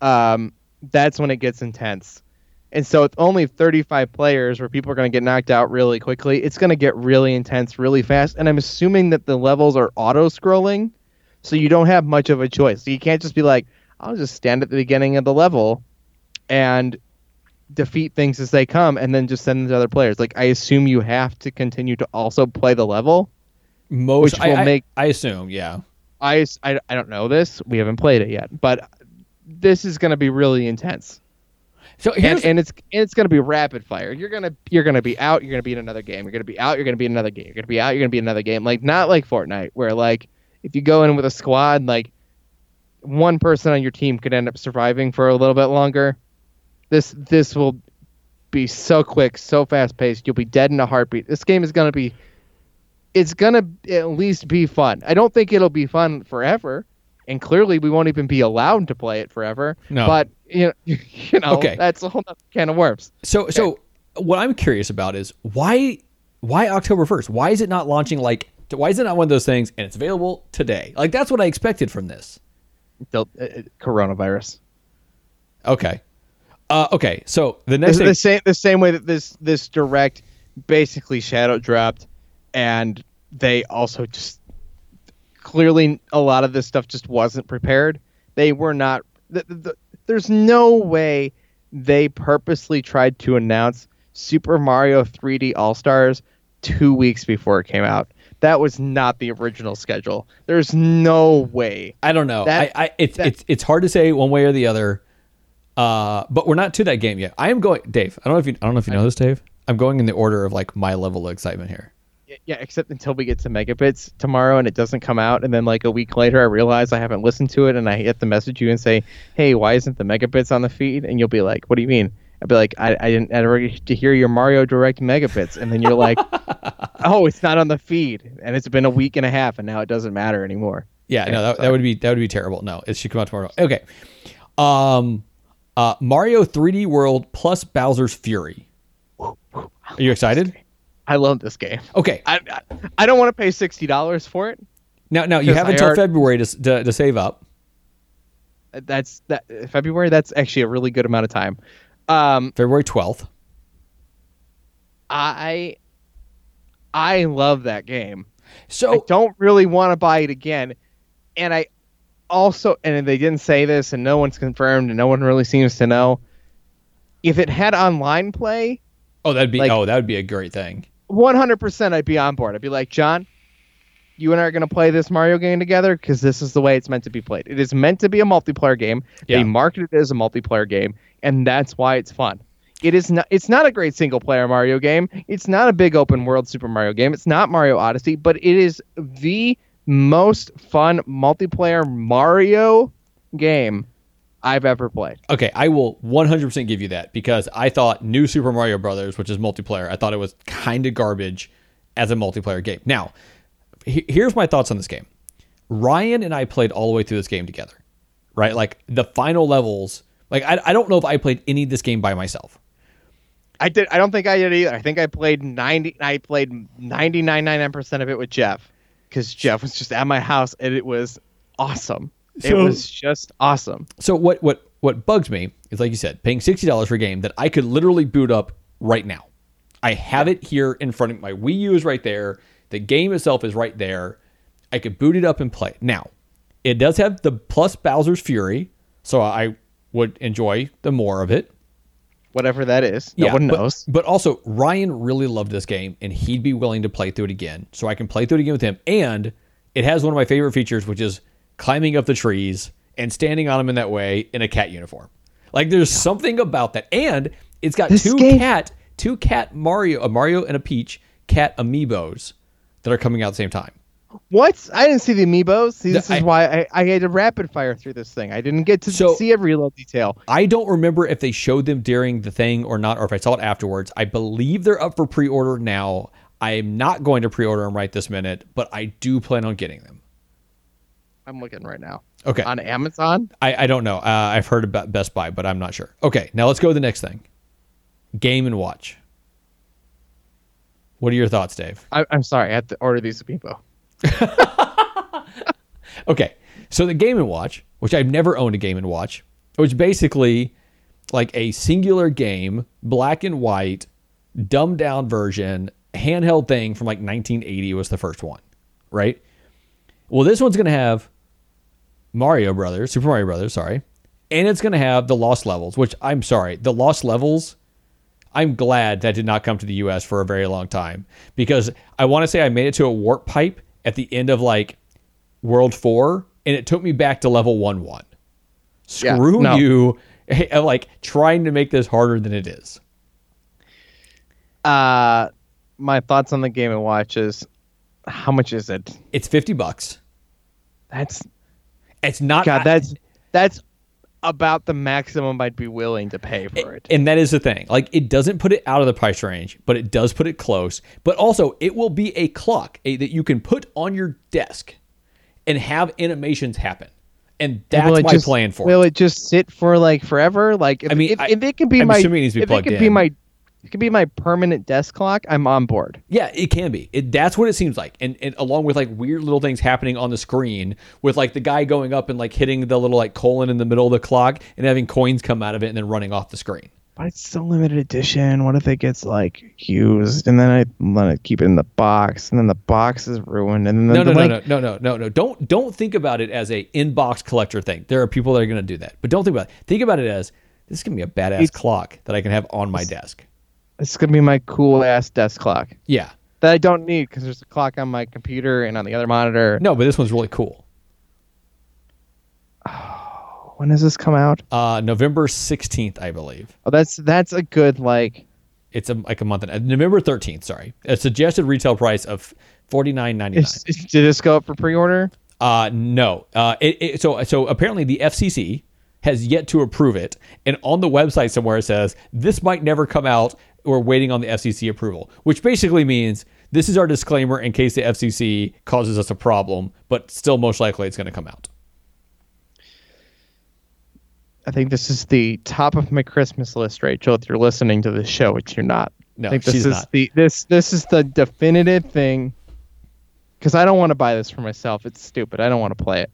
Um, that's when it gets intense. And so it's only thirty-five players where people are going to get knocked out really quickly. It's going to get really intense, really fast. And I'm assuming that the levels are auto scrolling. So you don't have much of a choice. So you can't just be like, I'll just stand at the beginning of the level and defeat things as they come and then just send them to other players. Like, I assume you have to continue to also play the level. Most, which will I, I, make, I assume, yeah. I, I, I don't know this. We haven't played it yet. But this is going to be really intense. So and, and it's and it's going to be rapid fire. You're going to you're going to be out. You're going to be in another game. You're going to be out. You're going to be in another game. You're going to be out. You're going to be in another game. Like, not like Fortnite where, like, if you go in with a squad, like one person on your team could end up surviving for a little bit longer. This this will be so quick, so fast paced. You'll be dead in a heartbeat. This game is gonna be, it's gonna at least be fun. I don't think it'll be fun forever, and clearly we won't even be allowed to play it forever. No, but you know, you know okay. That's a whole other can of worms. So okay. so what I'm curious about is why why October first? Why is it not launching like? Why is it not one of those things and it's available today? Like, that's what I expected from this. The, uh, coronavirus. Okay. Uh, okay, so the next thing... The same, the same way that this this direct basically shadow dropped, and they also just... Clearly, a lot of this stuff just wasn't prepared. They were not the, the, there's no way they purposely tried to announce Super Mario three D All-Stars two weeks before it came out. That was not the original schedule. There's no way. I don't know. That, I, I it's that, it's it's hard to say one way or the other. Uh, but we're not to that game yet. I am going, Dave. I don't know if you I don't know if you know this, Dave. I'm going in the order of like my level of excitement here. Yeah, except until we get to Megabits tomorrow and it doesn't come out, and then like a week later I realize I haven't listened to it, and I have to message you and say, "Hey, why isn't the Megabits on the feed?" And you'll be like, "What do you mean?" I'd be like, I, I didn't I ever get to hear your Mario Direct Megabits. And then you're like, oh, it's not on the feed. And it's been a week and a half, and now it doesn't matter anymore. Yeah, okay, no, that, that would be that would be terrible. No, it should come out tomorrow. Okay. Um, uh, Mario three D World plus Bowser's Fury. Are you excited? I love this game. Okay. I I, I don't want to pay sixty dollars for it. No, no, you have until already... February to, to to save up. That's that February, that's actually a really good amount of time. Um, February twelfth. I I love that game. So I don't really want to buy it again. And I also, and they didn't say this, and no one's confirmed, and no one really seems to know. If it had online play, oh, that'd be like, oh, that would be a great thing. one hundred percent I'd be on board. I'd be like, John, you and I are going to play this Mario game together because this is the way it's meant to be played. It is meant to be a multiplayer game. Yeah. They marketed it as a multiplayer game, and that's why it's fun. It is not. It's not a great single-player Mario game. It's not a big open-world Super Mario game. It's not Mario Odyssey, but it is the most fun multiplayer Mario game I've ever played. Okay, I will one hundred percent give you that because I thought New Super Mario Brothers, which is multiplayer, I thought it was kind of garbage as a multiplayer game. Now, here's my thoughts on this game. Ryan and I played all the way through this game together, right? Like the final levels. Like I, I don't know if I played any of this game by myself. I did. I don't think I did either. I think I played ninety. I played ninety-nine point nine nine percent of it with Jeff because Jeff was just at my house and it was awesome. So, it was just awesome. So what what what bugs me is, like you said, paying sixty dollars for a game that I could literally boot up right now. I have it here in front of my Wii U is right there. The game itself is right there. I could boot it up and play. Now, it does have the plus Bowser's Fury, so I would enjoy the more of it. Whatever that is. No yeah, one knows. But, but also, Ryan really loved this game, and he'd be willing to play through it again. So I can play through it again with him. And it has one of my favorite features, which is climbing up the trees and standing on them in that way in a cat uniform. Like, there's yeah. something about that. And it's got this two game. cat, two cat Mario, a Mario and a Peach cat amiibos that are coming out at the same time. What? I didn't see the amiibos. See, this I, is why I, I had to rapid fire through this thing. I didn't get to so see every little detail. I don't remember if they showed them during the thing or not, or if I saw it afterwards. I believe they're up for pre-order now. I am not going to pre-order them right this minute, but I do plan on getting them. I'm looking right now. Okay. On Amazon? I, I don't know. Uh, I've heard about Best Buy, but I'm not sure. Okay, now let's go to the next thing. Game and Watch. What are your thoughts, Dave? I, I'm sorry. I had to order these amiibo. Okay. So the Game and Watch, which I've never owned a Game and Watch, which basically like a singular game, black and white, dumbed down version, handheld thing from like nineteen eighty was the first one, right? Well, this one's going to have Mario Brothers, Super Mario Brothers, sorry. And it's going to have the Lost Levels, which I'm sorry. The Lost Levels... I'm glad that did not come to the U S for a very long time because I want to say I made it to a warp pipe at the end of like World Four and it took me back to level one one. Screw yeah, no. you! I'm like trying to make this harder than it is. Uh, my thoughts on the Game and Watch is how much is it? It's fifty bucks. That's it's not. God, that's that's. about the maximum I'd be willing to pay for it. And that is the thing. Like, it doesn't put it out of the price range, but it does put it close. But also, it will be a clock a, that you can put on your desk and have animations happen. And that's my just, plan for will it. Will it just sit for, like, forever? Like, if, I mean, if, I, if it can be I'm my... assuming it needs to be plugged it in. Be my, it could be my permanent desk clock, I'm on board. Yeah, it can be. It, that's what it seems like. And, and along with like weird little things happening on the screen with like the guy going up and like hitting the little like colon in the middle of the clock and having coins come out of it and then running off the screen. but it's so limited edition. What if it gets like used, and then I want to keep it in the box, and then the box is ruined, and then no, the, no, like, no, no, no, no, no, no. Don't don't think about it as a in-box collector thing. There are people that are going to do that, but don't think about it. Think about it as this is going to be a badass clock that I can have on my desk. It's going to be my cool ass desk clock. Yeah, that I don't need because there's a clock on my computer and on the other monitor. No, but this one's really cool. When does this come out? Uh, November sixteenth, I believe. Oh, that's that's a good, like... It's a, like a month and... November thirteenth, sorry. A suggested retail price of forty-nine ninety-nine. Did this go up for pre-order? Uh, no. Uh, it, it, so, so apparently the F C C has yet to approve it. And on the website somewhere it says, this might never come out. We're waiting on the F C C approval. Which basically means this is our disclaimer in case the F C C causes us a problem. But still most likely it's going to come out. I think this is the top of my Christmas list, Rachel. If you're listening to this show, which you're not, no, I think this she's is not. The this this is the definitive thing. Because I don't want to buy this for myself. It's stupid. I don't want to play it.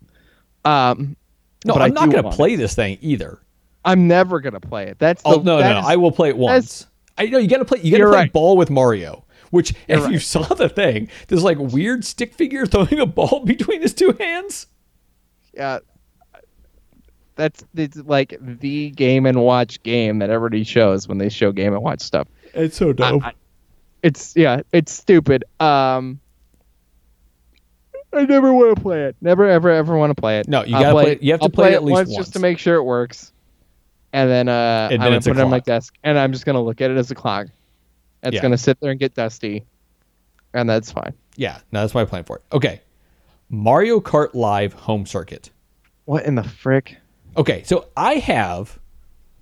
Um, no, I'm not going to play it. This thing either. I'm never going to play it. That's the, oh no, that no, is, no, I will play it once. I know you got to play. You got to play right. Ball with Mario. Which, you're if right. you saw the thing, there's like weird stick figure throwing a ball between his two hands. Yeah. That's it's like the Game and Watch game that everybody shows when they show Game and Watch stuff. It's so dope. I, I, it's yeah, it's stupid. Um, I never want to play it. Never ever ever want to play it. No, you I'll gotta play. It. You have to I'll play, play it at least once, once just to make sure it works. And then uh, and then I'm gonna put clock. It on my desk, and I'm just gonna look at it as a clock. It's yeah. gonna sit there and get dusty, and that's fine. Yeah, no, that's my plan for it. Okay, Mario Kart Live Home Circuit. What in the frick? Okay, so I have,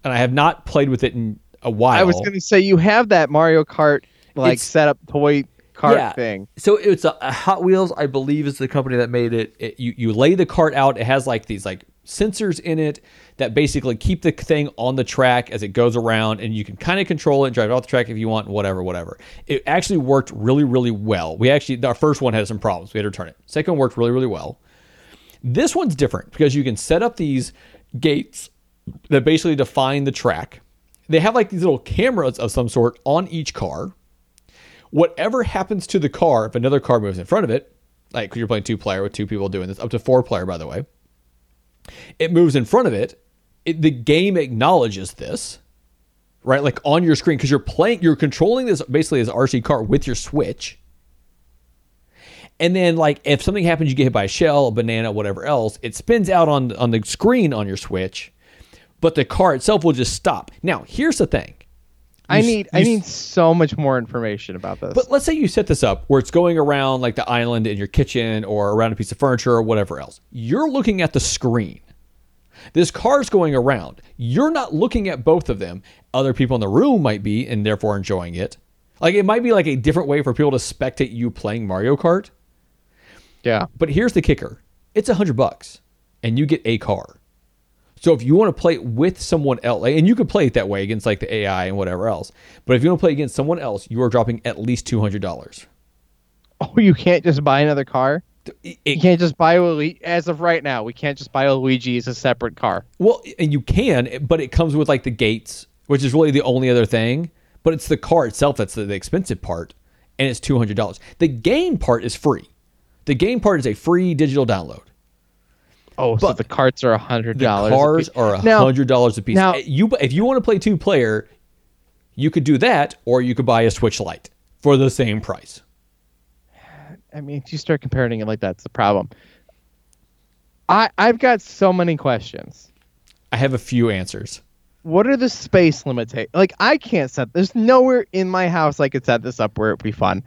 and I have not played with it in a while. I was going to say, you have that Mario Kart, like, it's, setup toy kart yeah. thing. So it's a, a Hot Wheels, I believe, is the company that made it. it you, you lay the kart out. It has, like, these, like, sensors in it that basically keep the thing on the track as it goes around, and you can kind of control it and drive it off the track if you want, whatever, whatever. It actually worked really, really well. We actually, our first one had some problems. We had to return it. Second one worked really, really well. This one's different because you can set up these gates that basically define the track. They have like these little cameras of some sort on each car. Whatever happens to the car, if another car moves in front of it, like because you're playing two player with two people doing this, up to four player, by the way, it moves in front of it. it the game acknowledges this, right? Like on your screen, because you're playing, you're controlling this basically as R C car with your Switch. And then, like, if something happens, you get hit by a shell, a banana, whatever else, it spins out on, on the screen on your Switch, but the car itself will just stop. Now, here's the thing. You, I need you, I need so much more information about this. But let's say you set this up where it's going around, like, the island in your kitchen or around a piece of furniture or whatever else. You're looking at the screen. This car's going around. You're not looking at both of them. Other people in the room might be and therefore enjoying it. Like, it might be, like, a different way for people to spectate you playing Mario Kart. Yeah. But here's the kicker. It's a hundred bucks and you get a car. So if you want to play it with someone else, and you can play it that way against like the A I and whatever else, but if you want to play against someone else, you are dropping at least two hundred dollars. Oh, you can't just buy another car? It, you can't just buy, as of right now, we can't just buy a Luigi as a separate car. Well, and you can, but it comes with like the gates, which is really the only other thing, but it's the car itself that's the, the expensive part, and it's two hundred dollars. The game part is free. The game part is a free digital download. Oh, but so the carts are one hundred dollars. The cars are one hundred dollars a piece. Now, you, if you want to play two-player, you could do that, or you could buy a Switch Lite for the same price. I mean, if you start comparing it like that, it's the problem. I, I've got so many questions. I have a few answers. What are the space limitations? Like, I can't set... There's nowhere in my house I could set this up where it'd be fun.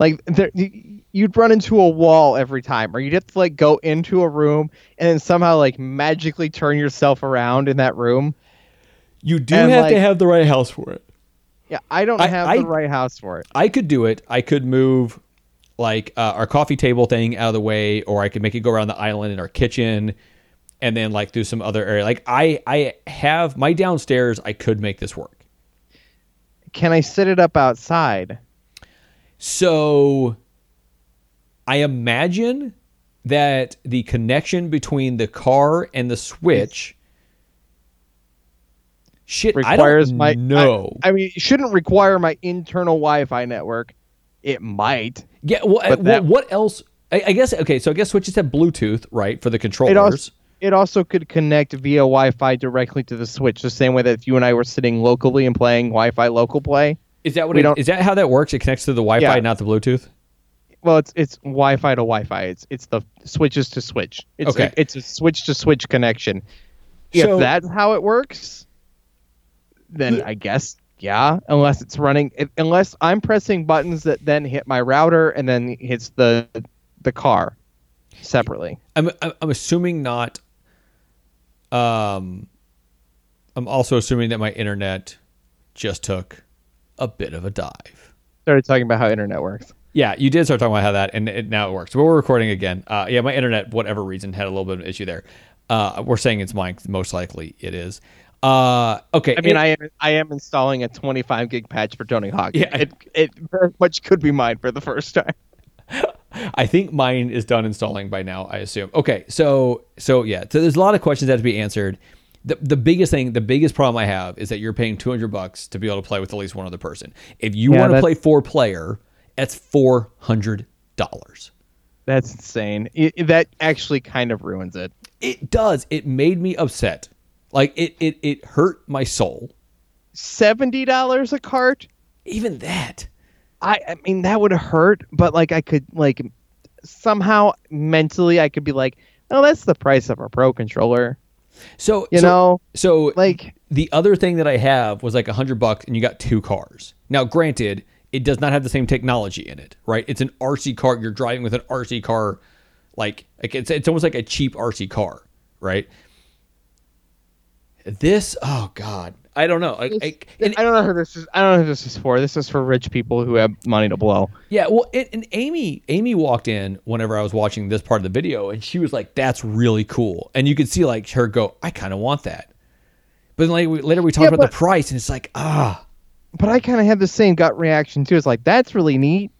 Like, there, you'd run into a wall every time, or you'd have to, like, go into a room and then somehow, like, magically turn yourself around in that room. You do and have like, to have the right house for it. Yeah, I don't I, have I, the right house for it. I could do it. I could move, like, uh, our coffee table thing out of the way, or I could make it go around the island in our kitchen and then, like, do some other area. Like, I, I have my downstairs. I could make this work. Can I set it up outside? So I imagine that the connection between the car and the Switch Shit, requires I don't my, know. I, I mean, it shouldn't require my internal Wi-Fi network. It might. Yeah. Well, well that, what else? I, I guess. Okay. So I guess switches have Bluetooth, right, for the controllers. It also, it also could connect via Wi-Fi directly to the Switch, the same way that if you and I were sitting locally and playing Wi-Fi local play. Is that what? It, is that how that works? It connects to the Wi-Fi, yeah. Not the Bluetooth. Well, it's it's Wi-Fi to Wi-Fi. It's it's the switches to switch. It's okay. A, it's a switch to switch connection. So, if that's how it works. Then I guess, yeah, unless it's running, if, unless I'm pressing buttons that then hit my router and then hits the the car separately. I'm I'm assuming not. Um, I'm also assuming that my internet just took a bit of a dive. Started talking about how internet works. Yeah, you did start talking about how that, and it, now it works. But we're recording again. Uh, yeah, my internet, whatever reason, had a little bit of an issue there. Uh, we're saying it's mine. Most likely, it is. Uh okay. I mean, it, I am I am installing a twenty-five gig patch for Tony Hawk. Yeah, it it very much could be mine for the first time. I think mine is done installing by now, I assume. Okay, so so yeah, so there's a lot of questions that have to be answered. The the biggest thing, the biggest problem I have is that you're paying two hundred bucks to be able to play with at least one other person. If you yeah, want to play four player, that's four hundred dollars. That's insane. It, that actually kind of ruins it. It does. It made me upset. Like, it, it, it hurt my soul. seventy dollars a cart? Even that. I, I mean, that would hurt, but, like, I could, like, somehow mentally I could be like, oh, that's the price of a Pro Controller. So, you so, know? So, like, the other thing that I have was, like, one hundred bucks, and you got two cars. Now, granted, it does not have the same technology in it, right? It's an R C car. You're driving with an R C car. Like, like it's, it's almost like a cheap R C car, right? This, oh God, I don't know. I, I, and, I don't know who this is. I don't know who this is for. This is for rich people who have money to blow. Yeah, well, it, and Amy, Amy walked in whenever I was watching this part of the video, and she was like, "That's really cool." And you could see like her go, "I kind of want that." But then like, later we talked yeah, about but, the price, and it's like, ah. But I kind of had the same gut reaction too. It's like that's really neat,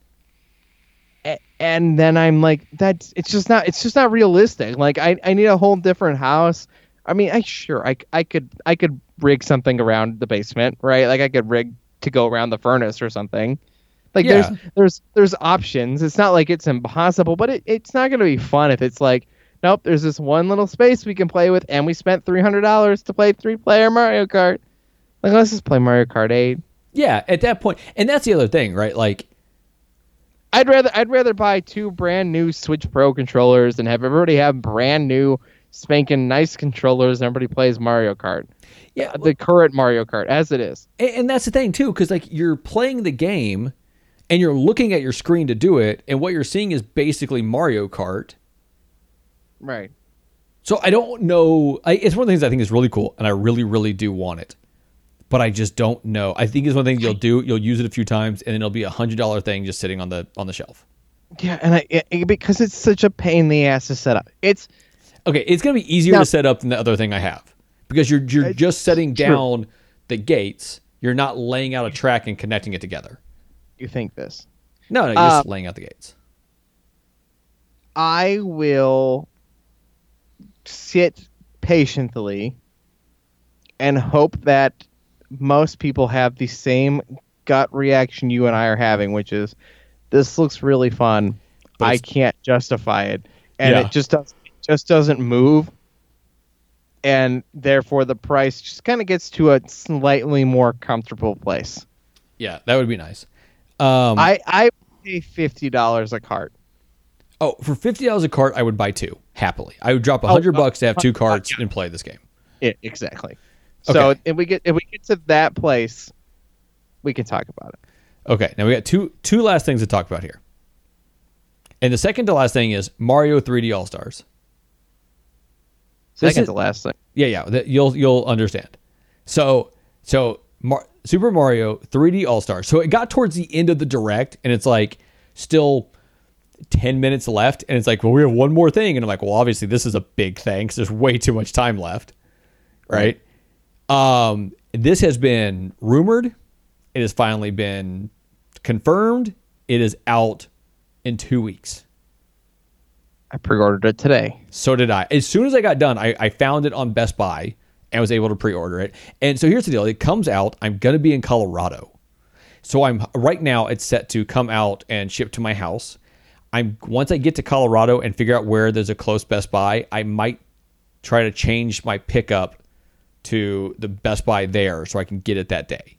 and then I'm like, that's it's just not it's just not realistic. Like I, I need a whole different house. I mean, I sure I, I could I could rig something around the basement, right? Like I could rig to go around the furnace or something. Like yeah. there's there's there's options. It's not like it's impossible, but it, it's not going to be fun if it's like, nope, there's this one little space we can play with, and we spent three hundred dollars to play three-player Mario Kart. Like, let's just play Mario Kart eight. Yeah, at that point, and that's the other thing, right? Like, I'd rather I'd rather buy two brand new Switch Pro controllers than have everybody have brand new. Spanking nice controllers, and everybody plays Mario Kart. Yeah, well, the current Mario Kart as it is, and, and that's the thing too, because like you're playing the game, and you're looking at your screen to do it, and what you're seeing is basically Mario Kart. Right. So I don't know. I, it's one of the things I think is really cool, and I really, really do want it, but I just don't know. I think it's one thing you'll do. You'll use it a few times, and then it'll be a hundred dollar thing just sitting on the on the shelf. Yeah, and I it, because it's such a pain in the ass to set up. It's Okay, it's going to be easier now, to set up than the other thing I have because you're you're just setting down true. the gates. You're not laying out a track and connecting it together. You think this? No, no, you're uh, just laying out the gates. I will sit patiently and hope that most people have the same gut reaction you and I are having, which is, this looks really fun. I can't justify it. And yeah. it just doesn't. Just doesn't move, and therefore the price just kind of gets to a slightly more comfortable place. Yeah, that would be nice. Um, I I pay fifty dollars a cart. Oh, for fifty dollars a cart, I would buy two happily. I would drop a hundred oh, bucks oh, to have two carts oh, yeah. and play this game. Yeah, exactly. Okay. So if we get if we get to that place, we can talk about it. Okay. Now we got two two last things to talk about here, and the second to last thing is Mario three D All-Stars. Second to last thing. Yeah, yeah. That you'll you'll understand. So so Mar- Super Mario three D All-Stars. So it got towards the end of the direct, and it's like still ten minutes left, and it's like, well, we have one more thing, and I'm like, well, obviously this is a big thing because there's way too much time left, right? Um, this has been rumored. It has finally been confirmed. It is out in two weeks. I pre-ordered it today. So did I. As soon as I got done, I, I found it on Best Buy and was able to pre-order it. And so here's the deal. It comes out. I'm going to be in Colorado. So I'm right now it's set to come out and ship to my house. I'm once I get to Colorado and figure out where there's a close Best Buy, I might try to change my pickup to the Best Buy there so I can get it that day.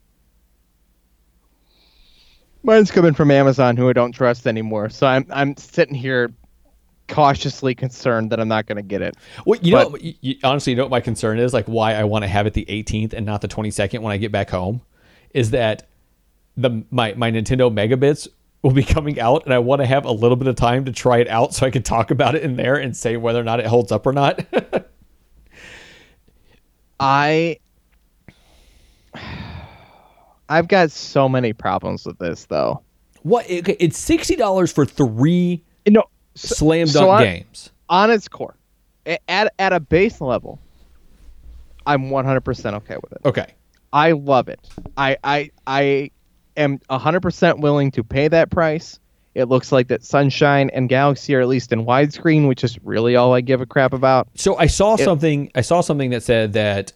Mine's coming from Amazon, who I don't trust anymore. So I'm I'm sitting here cautiously concerned that I'm not going to get it. Well, you but, know, you, you, honestly, you know what my concern is, like why I want to have it the eighteenth and not the twenty-second when I get back home, is that the my my Nintendo Megabits will be coming out, and I want to have a little bit of time to try it out so I can talk about it in there and say whether or not it holds up or not. I, I've got so many problems with this, though. What? It's sixty dollars for three you know, so, slam dunk so on, games. On its core, at at a base level, I'm one hundred percent okay with it. Okay. I love it. I, I, I... am one hundred percent willing to pay that price. It looks like that Sunshine and Galaxy are at least in widescreen, which is really all I give a crap about. So I saw it, something I saw something that said that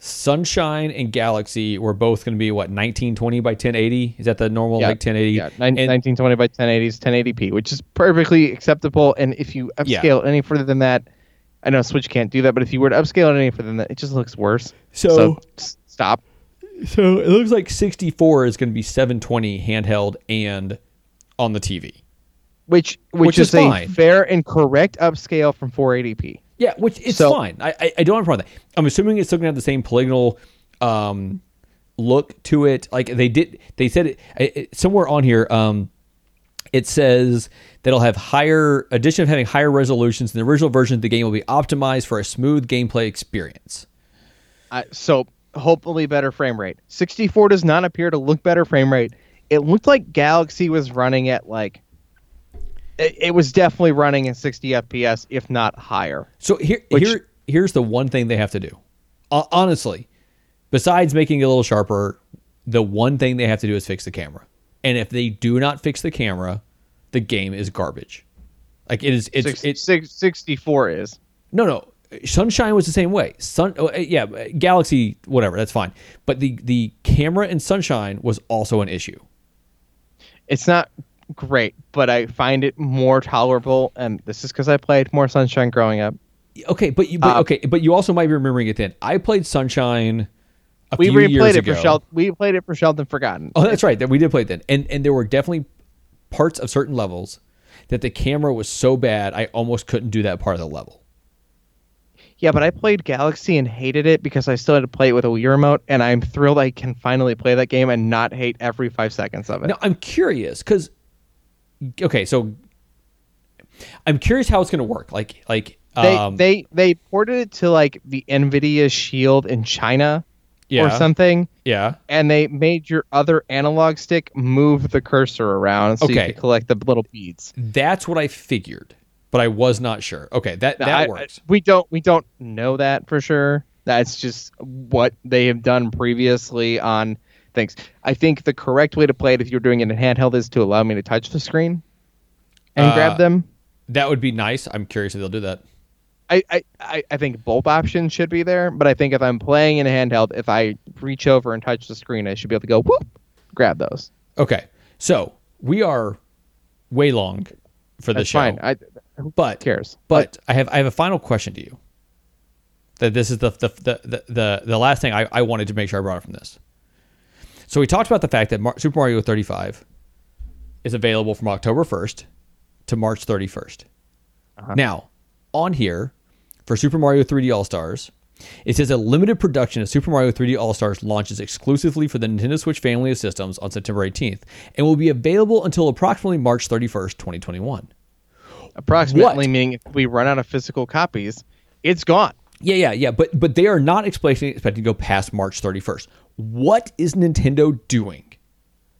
Sunshine and Galaxy were both going to be, what, nineteen twenty by ten eighty? Is that the normal, yeah, like, ten eighty? Yeah, Nin- and, nineteen twenty by ten eighty is ten eighty p, which is perfectly acceptable. And if you upscale yeah. any further than that, I know Switch can't do that, but if you were to upscale it any further than that, it just looks worse. So, so stop. So it looks like sixty-four is going to be seven twenty handheld and on the T V, which which, which is, is a fine. fair and correct upscale from four eighty p. Yeah, which is so, fine. I, I I don't have a problem with that. I'm assuming it's still going to have the same polygonal um, look to it. Like they did, they said it, it somewhere on here. Um, it says that it'll have higher addition of having higher resolutions than the original version. The game will be optimized for a smooth gameplay experience. Uh, so. Hopefully better frame rate. sixty-four does not appear to look better frame rate. It looked like Galaxy was running at like... It, it was definitely running at sixty F P S, if not higher. So here, which, here, here's the one thing they have to do. Uh, honestly, besides making it a little sharper, the one thing they have to do is fix the camera. And if they do not fix the camera, the game is garbage. Like it is... It's, six, it's, six, sixty-four is. No, no. Sunshine was the same way. Sun, oh, yeah, Galaxy, whatever, that's fine. But the, the camera in Sunshine was also an issue. It's not great, but I find it more tolerable, and this is because I played more Sunshine growing up. Okay, but you but, uh, okay, but you also might be remembering it then. I played Sunshine a we few replayed years it ago. For Shel- we played it for Sheldon Forgotten. Oh, that's right. That we did play it then, and and there were definitely parts of certain levels that the camera was so bad I almost couldn't do that part of the level. Yeah, but I played Galaxy and hated it because I still had to play it with a Wii remote, and I'm thrilled I can finally play that game and not hate every five seconds of it. Now, I'm curious, because... Okay, so... I'm curious how it's going to work. Like, like um, they, they they ported it to, like, the NVIDIA Shield in China yeah, or something. Yeah. And they made your other analog stick move the cursor around so okay. you could collect the little beads. That's what I figured. But I was not sure. Okay, that, that I, works. We don't we don't know that for sure. That's just what they have done previously on things. I think the correct way to play it if you're doing it in handheld is to allow me to touch the screen and uh, grab them. That would be nice. I'm curious if they'll do that. I, I, I, I think both options should be there, but I think if I'm playing in a handheld, if I reach over and touch the screen, I should be able to go, whoop, grab those. Okay, so we are way long for the show. That's fine. I, But cares? But I, I have I have a final question to you. That this is the the the the, the last thing I, I wanted to make sure I brought up from this. So we talked about the fact that Mar- Super Mario thirty-five is available from October first to March thirty-first. Uh-huh. Now, on here for Super Mario three D All-Stars, it says a limited production of Super Mario three D All-Stars launches exclusively for the Nintendo Switch family of systems on September eighteenth and will be available until approximately March thirty-first, twenty twenty-one. Approximately, what? Meaning if we run out of physical copies, it's gone. Yeah, yeah, yeah. But but they are not expecting expecting to go past March thirty-first. What is Nintendo doing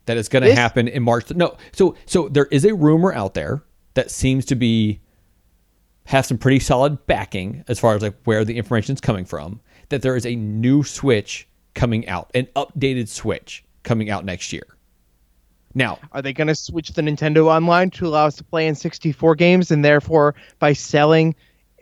that is going to happen in March? Th- no. So so there is a rumor out there that seems to be have some pretty solid backing as far as like where the information is coming from. That there is a new Switch coming out, an updated Switch coming out next year. Now, are they going to switch the Nintendo Online to allow us to play in sixty-four games and therefore by selling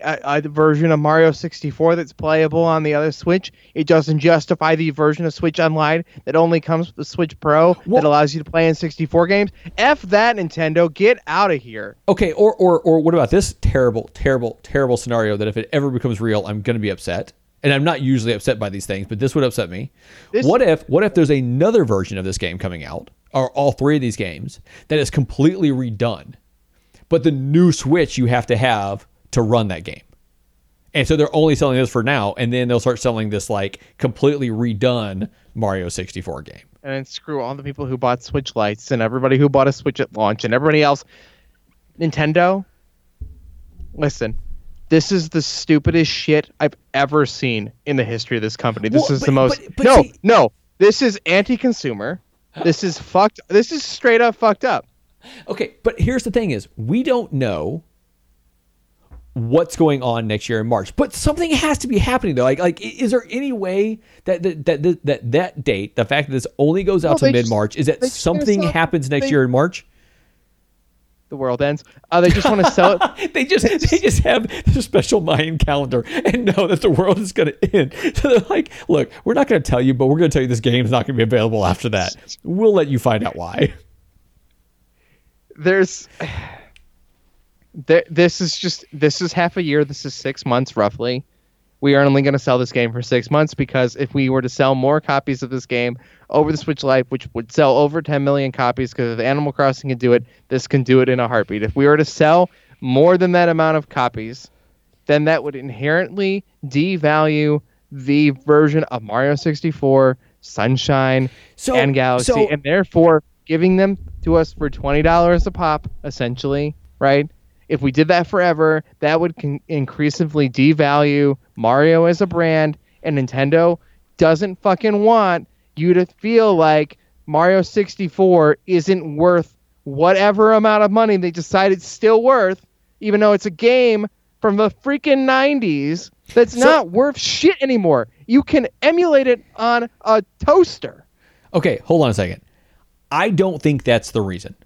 a, a version of Mario sixty-four that's playable on the other Switch. It doesn't justify the version of Switch Online that only comes with the Switch Pro well, that allows you to play in sixty-four games. F that, Nintendo. Get out of here. Okay, or, or, or what about this terrible, terrible, terrible scenario that if it ever becomes real, I'm going to be upset. And I'm not usually upset by these things, but this would upset me. This, what if what if there's another version of this game coming out, or all three of these games, that is completely redone, but the new Switch you have to have to run that game. And so they're only selling this for now, and then they'll start selling this like completely redone Mario sixty-four game. And then screw all the people who bought Switch Lights and everybody who bought a Switch at launch and everybody else. Nintendo, listen. This is the stupidest shit I've ever seen in the history of this company. This well, is but, the most... But, but no, see, no. This is anti-consumer. This is fucked... This is straight up fucked up. Okay, but here's the thing is, we don't know what's going on next year in March. But something has to be happening, though. Like, like is there any way that that that, that, that date, the fact that this only goes out no, to mid-March, just, is that something happens next they, year in March? The world ends. Uh, they just want to sell it. they just they just have their special Mayan calendar and know that the world is going to end. So they're like, look, we're not going to tell you, but we're going to tell you this game is not going to be available after that. We'll let you find out why. There's, there, this is just, this is half a year. This is six months roughly. We are only going to sell this game for six months because if we were to sell more copies of this game over the Switch Lite, which would sell over ten million copies, because if Animal Crossing can do it, this can do it in a heartbeat. If we were to sell more than that amount of copies, then that would inherently devalue the version of Mario sixty-four, Sunshine, so, and Galaxy, so, and therefore giving them to us for twenty dollars a pop, essentially, right? If we did that forever, that would con- increasingly devalue Mario as a brand, and Nintendo doesn't fucking want you to feel like Mario sixty-four isn't worth whatever amount of money they decide it's still worth, even though it's a game from the freaking nineties that's so, not worth shit anymore. You can emulate it on a toaster. Okay, hold on a second. I don't think that's the reason.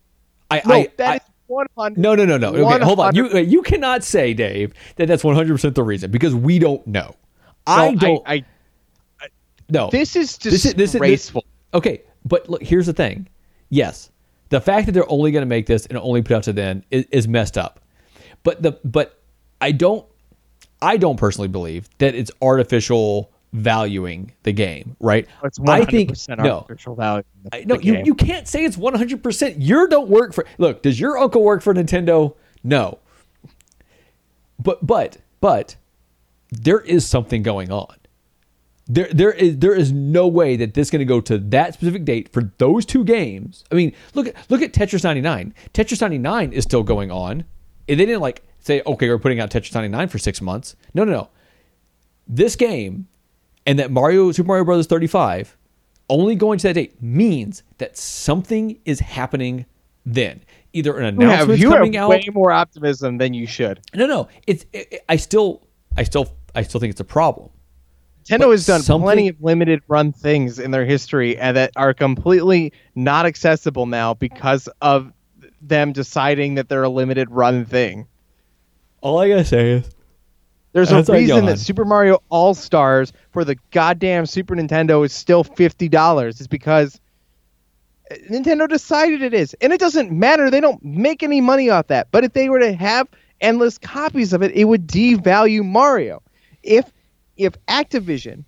I, no, I, that I, is one hundred percent. No, no, no, no. Okay, hold on. You you cannot say, Dave, that that's one hundred percent the reason, because we don't know. No, I don't... I, I, No, this is disgraceful. This is, this is, this, okay, but look, here's the thing. Yes, the fact that they're only going to make this and only put out to then is, is messed up. But the but I don't I don't personally believe that it's artificial valuing the game, right? It's one hundred percent I think artificial no, value. The, I, no, you, you can't say it's one hundred percent. You don't work for. Look, does your uncle work for Nintendo? No. But but but there is something going on. There, there is there is no way that this is going to go to that specific date for those two games. I mean, look at look at Tetris ninety-nine. Tetris ninety-nine is still going on. And they didn't like say, okay, we're putting out Tetris ninety-nine for six months. No, no, no. This game and that Mario Super Mario Bros. thirty-five only going to that date means that something is happening then. Either an announcement yeah, coming out. You have way more optimism than you should. No, no. It's it, it, I still I still I still think it's a problem. Nintendo but has done plenty of limited run things in their history and that are completely not accessible now because of them deciding that they're a limited run thing. All I gotta say is there's a reason that Super Mario All-Stars for the goddamn Super Nintendo is still fifty dollars. It's because Nintendo decided it is. And it doesn't matter. They don't make any money off that. But if they were to have endless copies of it, it would devalue Mario. If If Activision,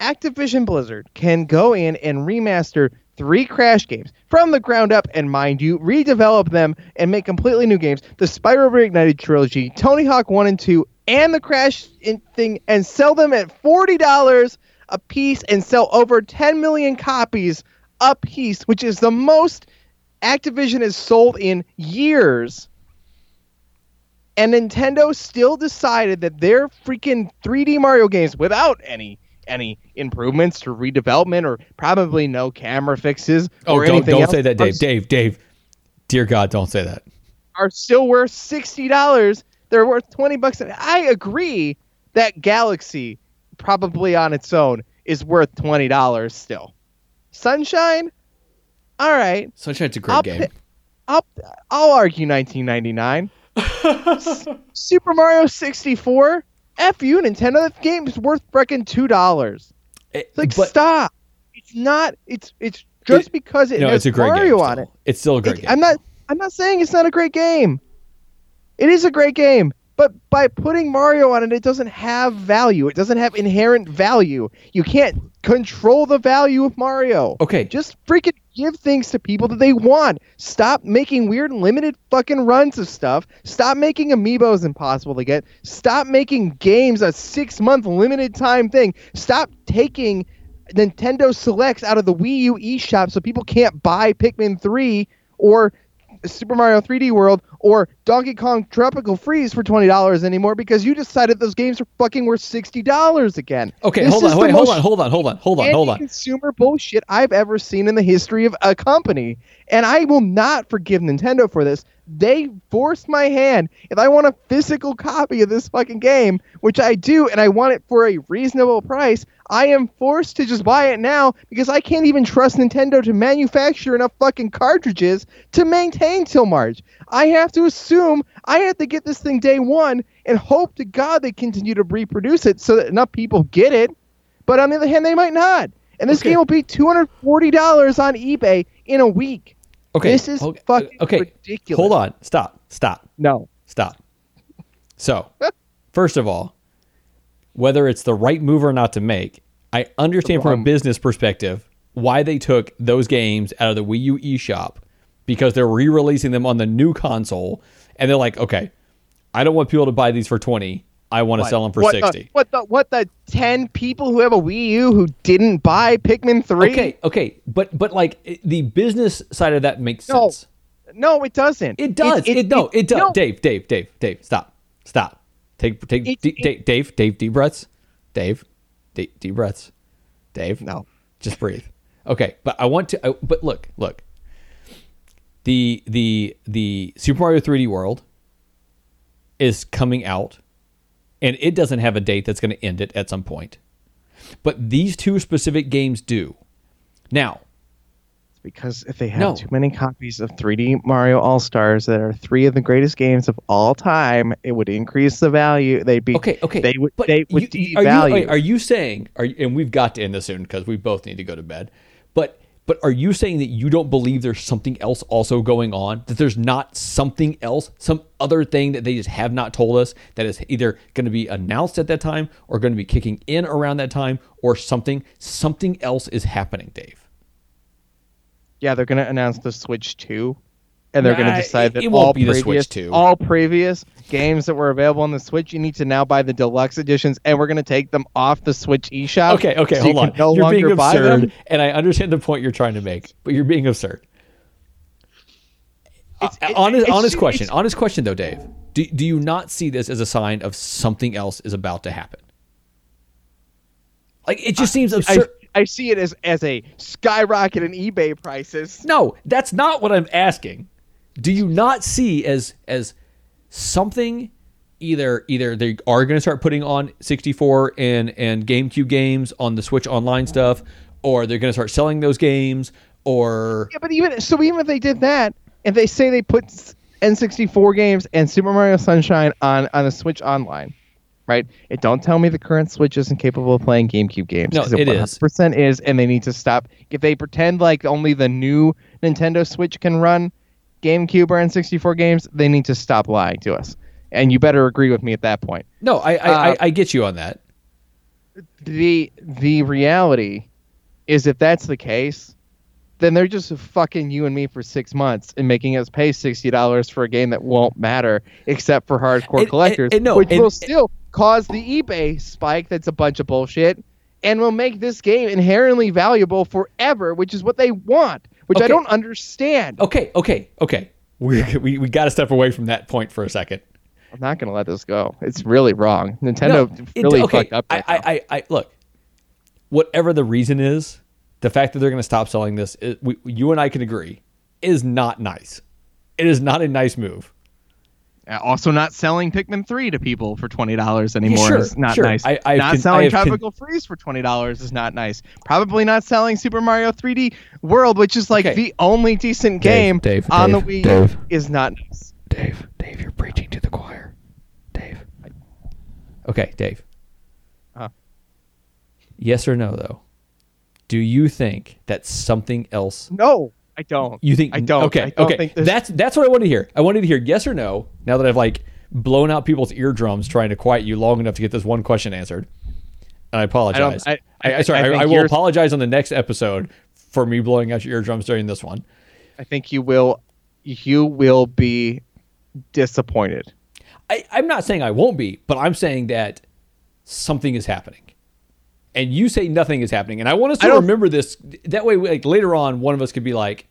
Activision Blizzard can go in and remaster three Crash games from the ground up and, mind you, redevelop them and make completely new games, the Spyro Reignited Trilogy, Tony Hawk one and two, and the Crash in- thing, and sell them at forty dollars a piece and sell over ten million copies a piece, which is the most Activision has sold in years. And Nintendo still decided that their freaking three D Mario games, without any any improvements to redevelopment or probably no camera fixes or oh, don't, anything don't else, say that, Dave. Are, Dave, Dave, dear God, don't say that. Are still worth sixty dollars. They're worth twenty bucks. I agree that Galaxy, probably on its own, is worth twenty dollars still. Sunshine? All right. Sunshine's a great I'll game. P- I'll, I'll argue nineteen ninety-nine. Super Mario sixty-four? F you, Nintendo. That game's worth freaking two dollars. It, like, but, stop. It's not. It's it's just it, because it no, has it's a great Mario game on it. It's still a great it, game. I'm not, I'm not saying it's not a great game. It is a great game. But by putting Mario on it, it doesn't have value. It doesn't have inherent value. You can't control the value of Mario. Okay. Just freaking give things to people that they want. Stop making weird limited fucking runs of stuff. Stop making amiibos impossible to get. Stop making games a six-month limited time thing. Stop taking Nintendo Selects out of the Wii U eShop so people can't buy Pikmin three or Super Mario three D World or Donkey Kong Tropical Freeze for twenty dollars anymore because you decided those games are fucking worth sixty dollars again. Okay, this hold on, wait, hold on, hold on, hold on, hold on, hold on. Consumer bullshit I've ever seen in the history of a company, and I will not forgive Nintendo for this. They forced my hand. If I want a physical copy of this fucking game, which I do, and I want it for a reasonable price, I am forced to just buy it now because I can't even trust Nintendo to manufacture enough fucking cartridges to maintain till March. I have to assume I have to get this thing day one and hope to God they continue to reproduce it so that enough people get it. But on the other hand, they might not. And this okay. game will be two hundred forty dollars on eBay in a week. Okay. This is okay. fucking okay. ridiculous. Hold on. Stop. Stop. No. Stop. So, first of all, whether it's the right move or not to make, I understand from a business perspective why they took those games out of the Wii U eShop because they're re-releasing them on the new console, and they're like, okay, I don't want people to buy these for twenty. I want to sell them for what sixty. The, what the what the ten people who have a Wii U who didn't buy Pikmin three? Okay, okay, but but like the business side of that makes no, sense. No, it doesn't. It does. It, it, it no, it, it does. No. Dave, Dave, Dave, Dave, stop, stop. Take take it, d- it, Dave, Dave, Dave, deep breaths. Dave, d- deep breaths. Dave, no, just breathe. Okay, but I want to. I, but look, look. The the the Super Mario three D World is coming out. And it doesn't have a date that's going to end it at some point. But these two specific games do. Now. It's because if they have no. too many copies of three D Mario All-Stars that are three of the greatest games of all time, it would increase the value. They'd be, okay, okay. They would, they would you, devalue. Are you, are you saying, are you, and we've got to end this soon because we both need to go to bed, but but are you saying that you don't believe there's something else also going on? That there's not something else, some other thing that they just have not told us that is either going to be announced at that time or going to be kicking in around that time or something? Something else is happening, Dave. Yeah, they're going to announce the Switch two, and they're nah, going to decide that it, it all, previous, all previous games that were available on the Switch, you need to now buy the deluxe editions, and we're going to take them off the Switch eShop. Okay, okay, so hold you on. No you're being absurd, and I understand the point you're trying to make, but you're being absurd. It's, it, honest it's, honest it's, question. It's, honest question, though, Dave. Do, do you not see this as a sign of something else is about to happen? Like, it just I, seems absurd. I, I see it as, as a skyrocket in eBay prices. No, that's not what I'm asking. Do you not see as as something either either they are going to start putting on sixty-four and, and GameCube games on the Switch Online stuff, or they're going to start selling those games, or... Yeah, but even so even if they did that, if they say they put N sixty-four games and Super Mario Sunshine on, on the Switch Online... Right? It don't tell me the current Switch isn't capable of playing GameCube games. No, it, it is. one hundred percent is, and they need to stop. If they pretend like only the new Nintendo Switch can run GameCube or N sixty-four games, they need to stop lying to us. And you better agree with me at that point. No, I I, uh, I, I get you on that. The the reality is if that's the case, then they're just fucking you and me for six months and making us pay sixty dollars for a game that won't matter except for hardcore and, collectors, and, and no, which and, will still... cause the eBay spike that's a bunch of bullshit and will make this game inherently valuable forever, which is what they want, which okay. I don't understand. Okay, okay, okay. We we, we got to step away from that point for a second. I'm not going to let this go. It's really wrong. Nintendo no, it, really okay. fucked up. Right I, I, I, I, look, whatever the reason is, the fact that they're going to stop selling this, it, we, you and I can agree, is not nice. It is not a nice move. Also, not selling Pikmin three to people for twenty dollars anymore sure, is not sure. nice. I, not con- selling Tropical con- Freeze for twenty dollars is not nice. Probably not selling Super Mario three D World, which is like okay. the only decent Dave, game Dave, on Dave, the Wii Dave, is not nice. Dave, Dave, you're preaching to the choir. Okay, Dave. Uh-huh. Yes or no, though? Do you think that something else... No, I don't. You think... I don't. Okay, I don't okay. Think that's, that's what I wanted to hear. I wanted to hear yes or no, now that I've, like, blown out people's eardrums trying to quiet you long enough to get this one question answered. And I apologize. I I, I, I, sorry, I, I, I will yours... apologize on the next episode for me blowing out your eardrums during this one. I think you will... You will be disappointed. I, I'm not saying I won't be, but I'm saying that something is happening. And you say nothing is happening. And I want us to remember this. That way, like later on, one of us could be like,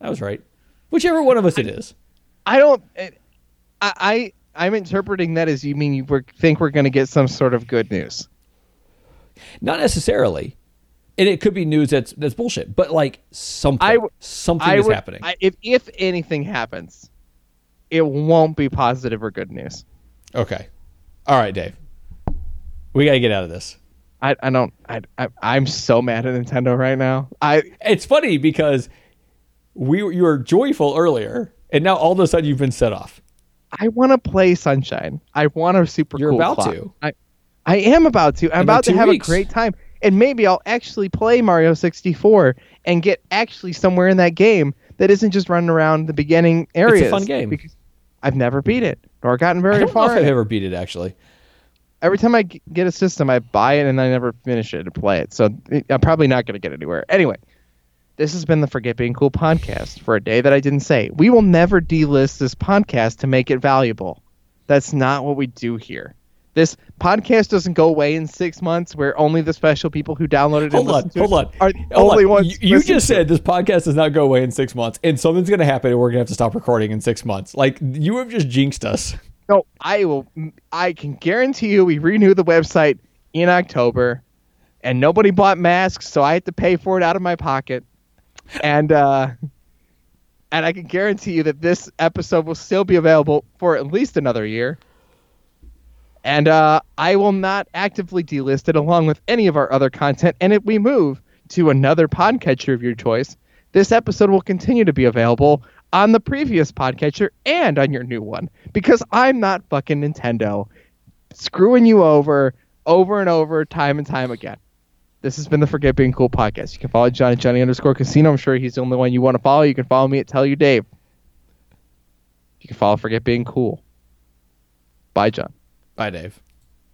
I was right. Whichever one of us I, it is. I don't... It, I, I, I'm interpreting that as you mean you were, think we're going to get some sort of good news. Not necessarily. And it could be news that's that's bullshit. But like something, I, something I is would, happening. I, if if anything happens... It won't be positive or good news. Okay. All right, Dave. We got to get out of this. I, I don't... I, I, I'm so mad at Nintendo right now. I. It's funny because we you were joyful earlier, and now all of a sudden you've been set off. I want to play Sunshine. I want a super You're cool You're about clock. to. I, I am about to. I'm In about to have weeks. a great time. And maybe I'll actually play Mario sixty-four and get actually somewhere in that game that isn't just running around the beginning areas. It's a fun game. Because I've never beat it, nor gotten very I don't far. Know if I've ever beat it actually. Every time I get a system, I buy it and I never finish it to play it. So I'm probably not going to get anywhere. Anyway, this has been the Forget Being Cool podcast for a day that I didn't say. We will never delist this podcast to make it valuable. That's not what we do here. This podcast doesn't go away in six months, where only the special people who downloaded and listened to it are the only ones. You just said this podcast does not go away in six months, and something's going to happen, and we're going to have to stop recording in six months. Like, you have just jinxed us. No, I will. I can guarantee you, we renew the website in October, and nobody bought masks, so I had to pay for it out of my pocket, and uh, and I can guarantee you that this episode will still be available for at least another year. And uh, I will not actively delist it along with any of our other content. And if we move to another podcatcher of your choice, this episode will continue to be available on the previous podcatcher and on your new one. Because I'm not fucking Nintendo screwing you over, over and over, time and time again. This has been the Forget Being Cool podcast. You can follow John at Johnny underscore Casino. I'm sure he's the only one you want to follow. You can follow me at Tell You Dave. You can follow Forget Being Cool. Bye, John. Bye, Dave.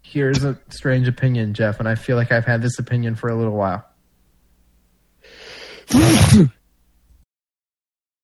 Here's a strange opinion, Jeff, and I feel like I've had this opinion for a little while.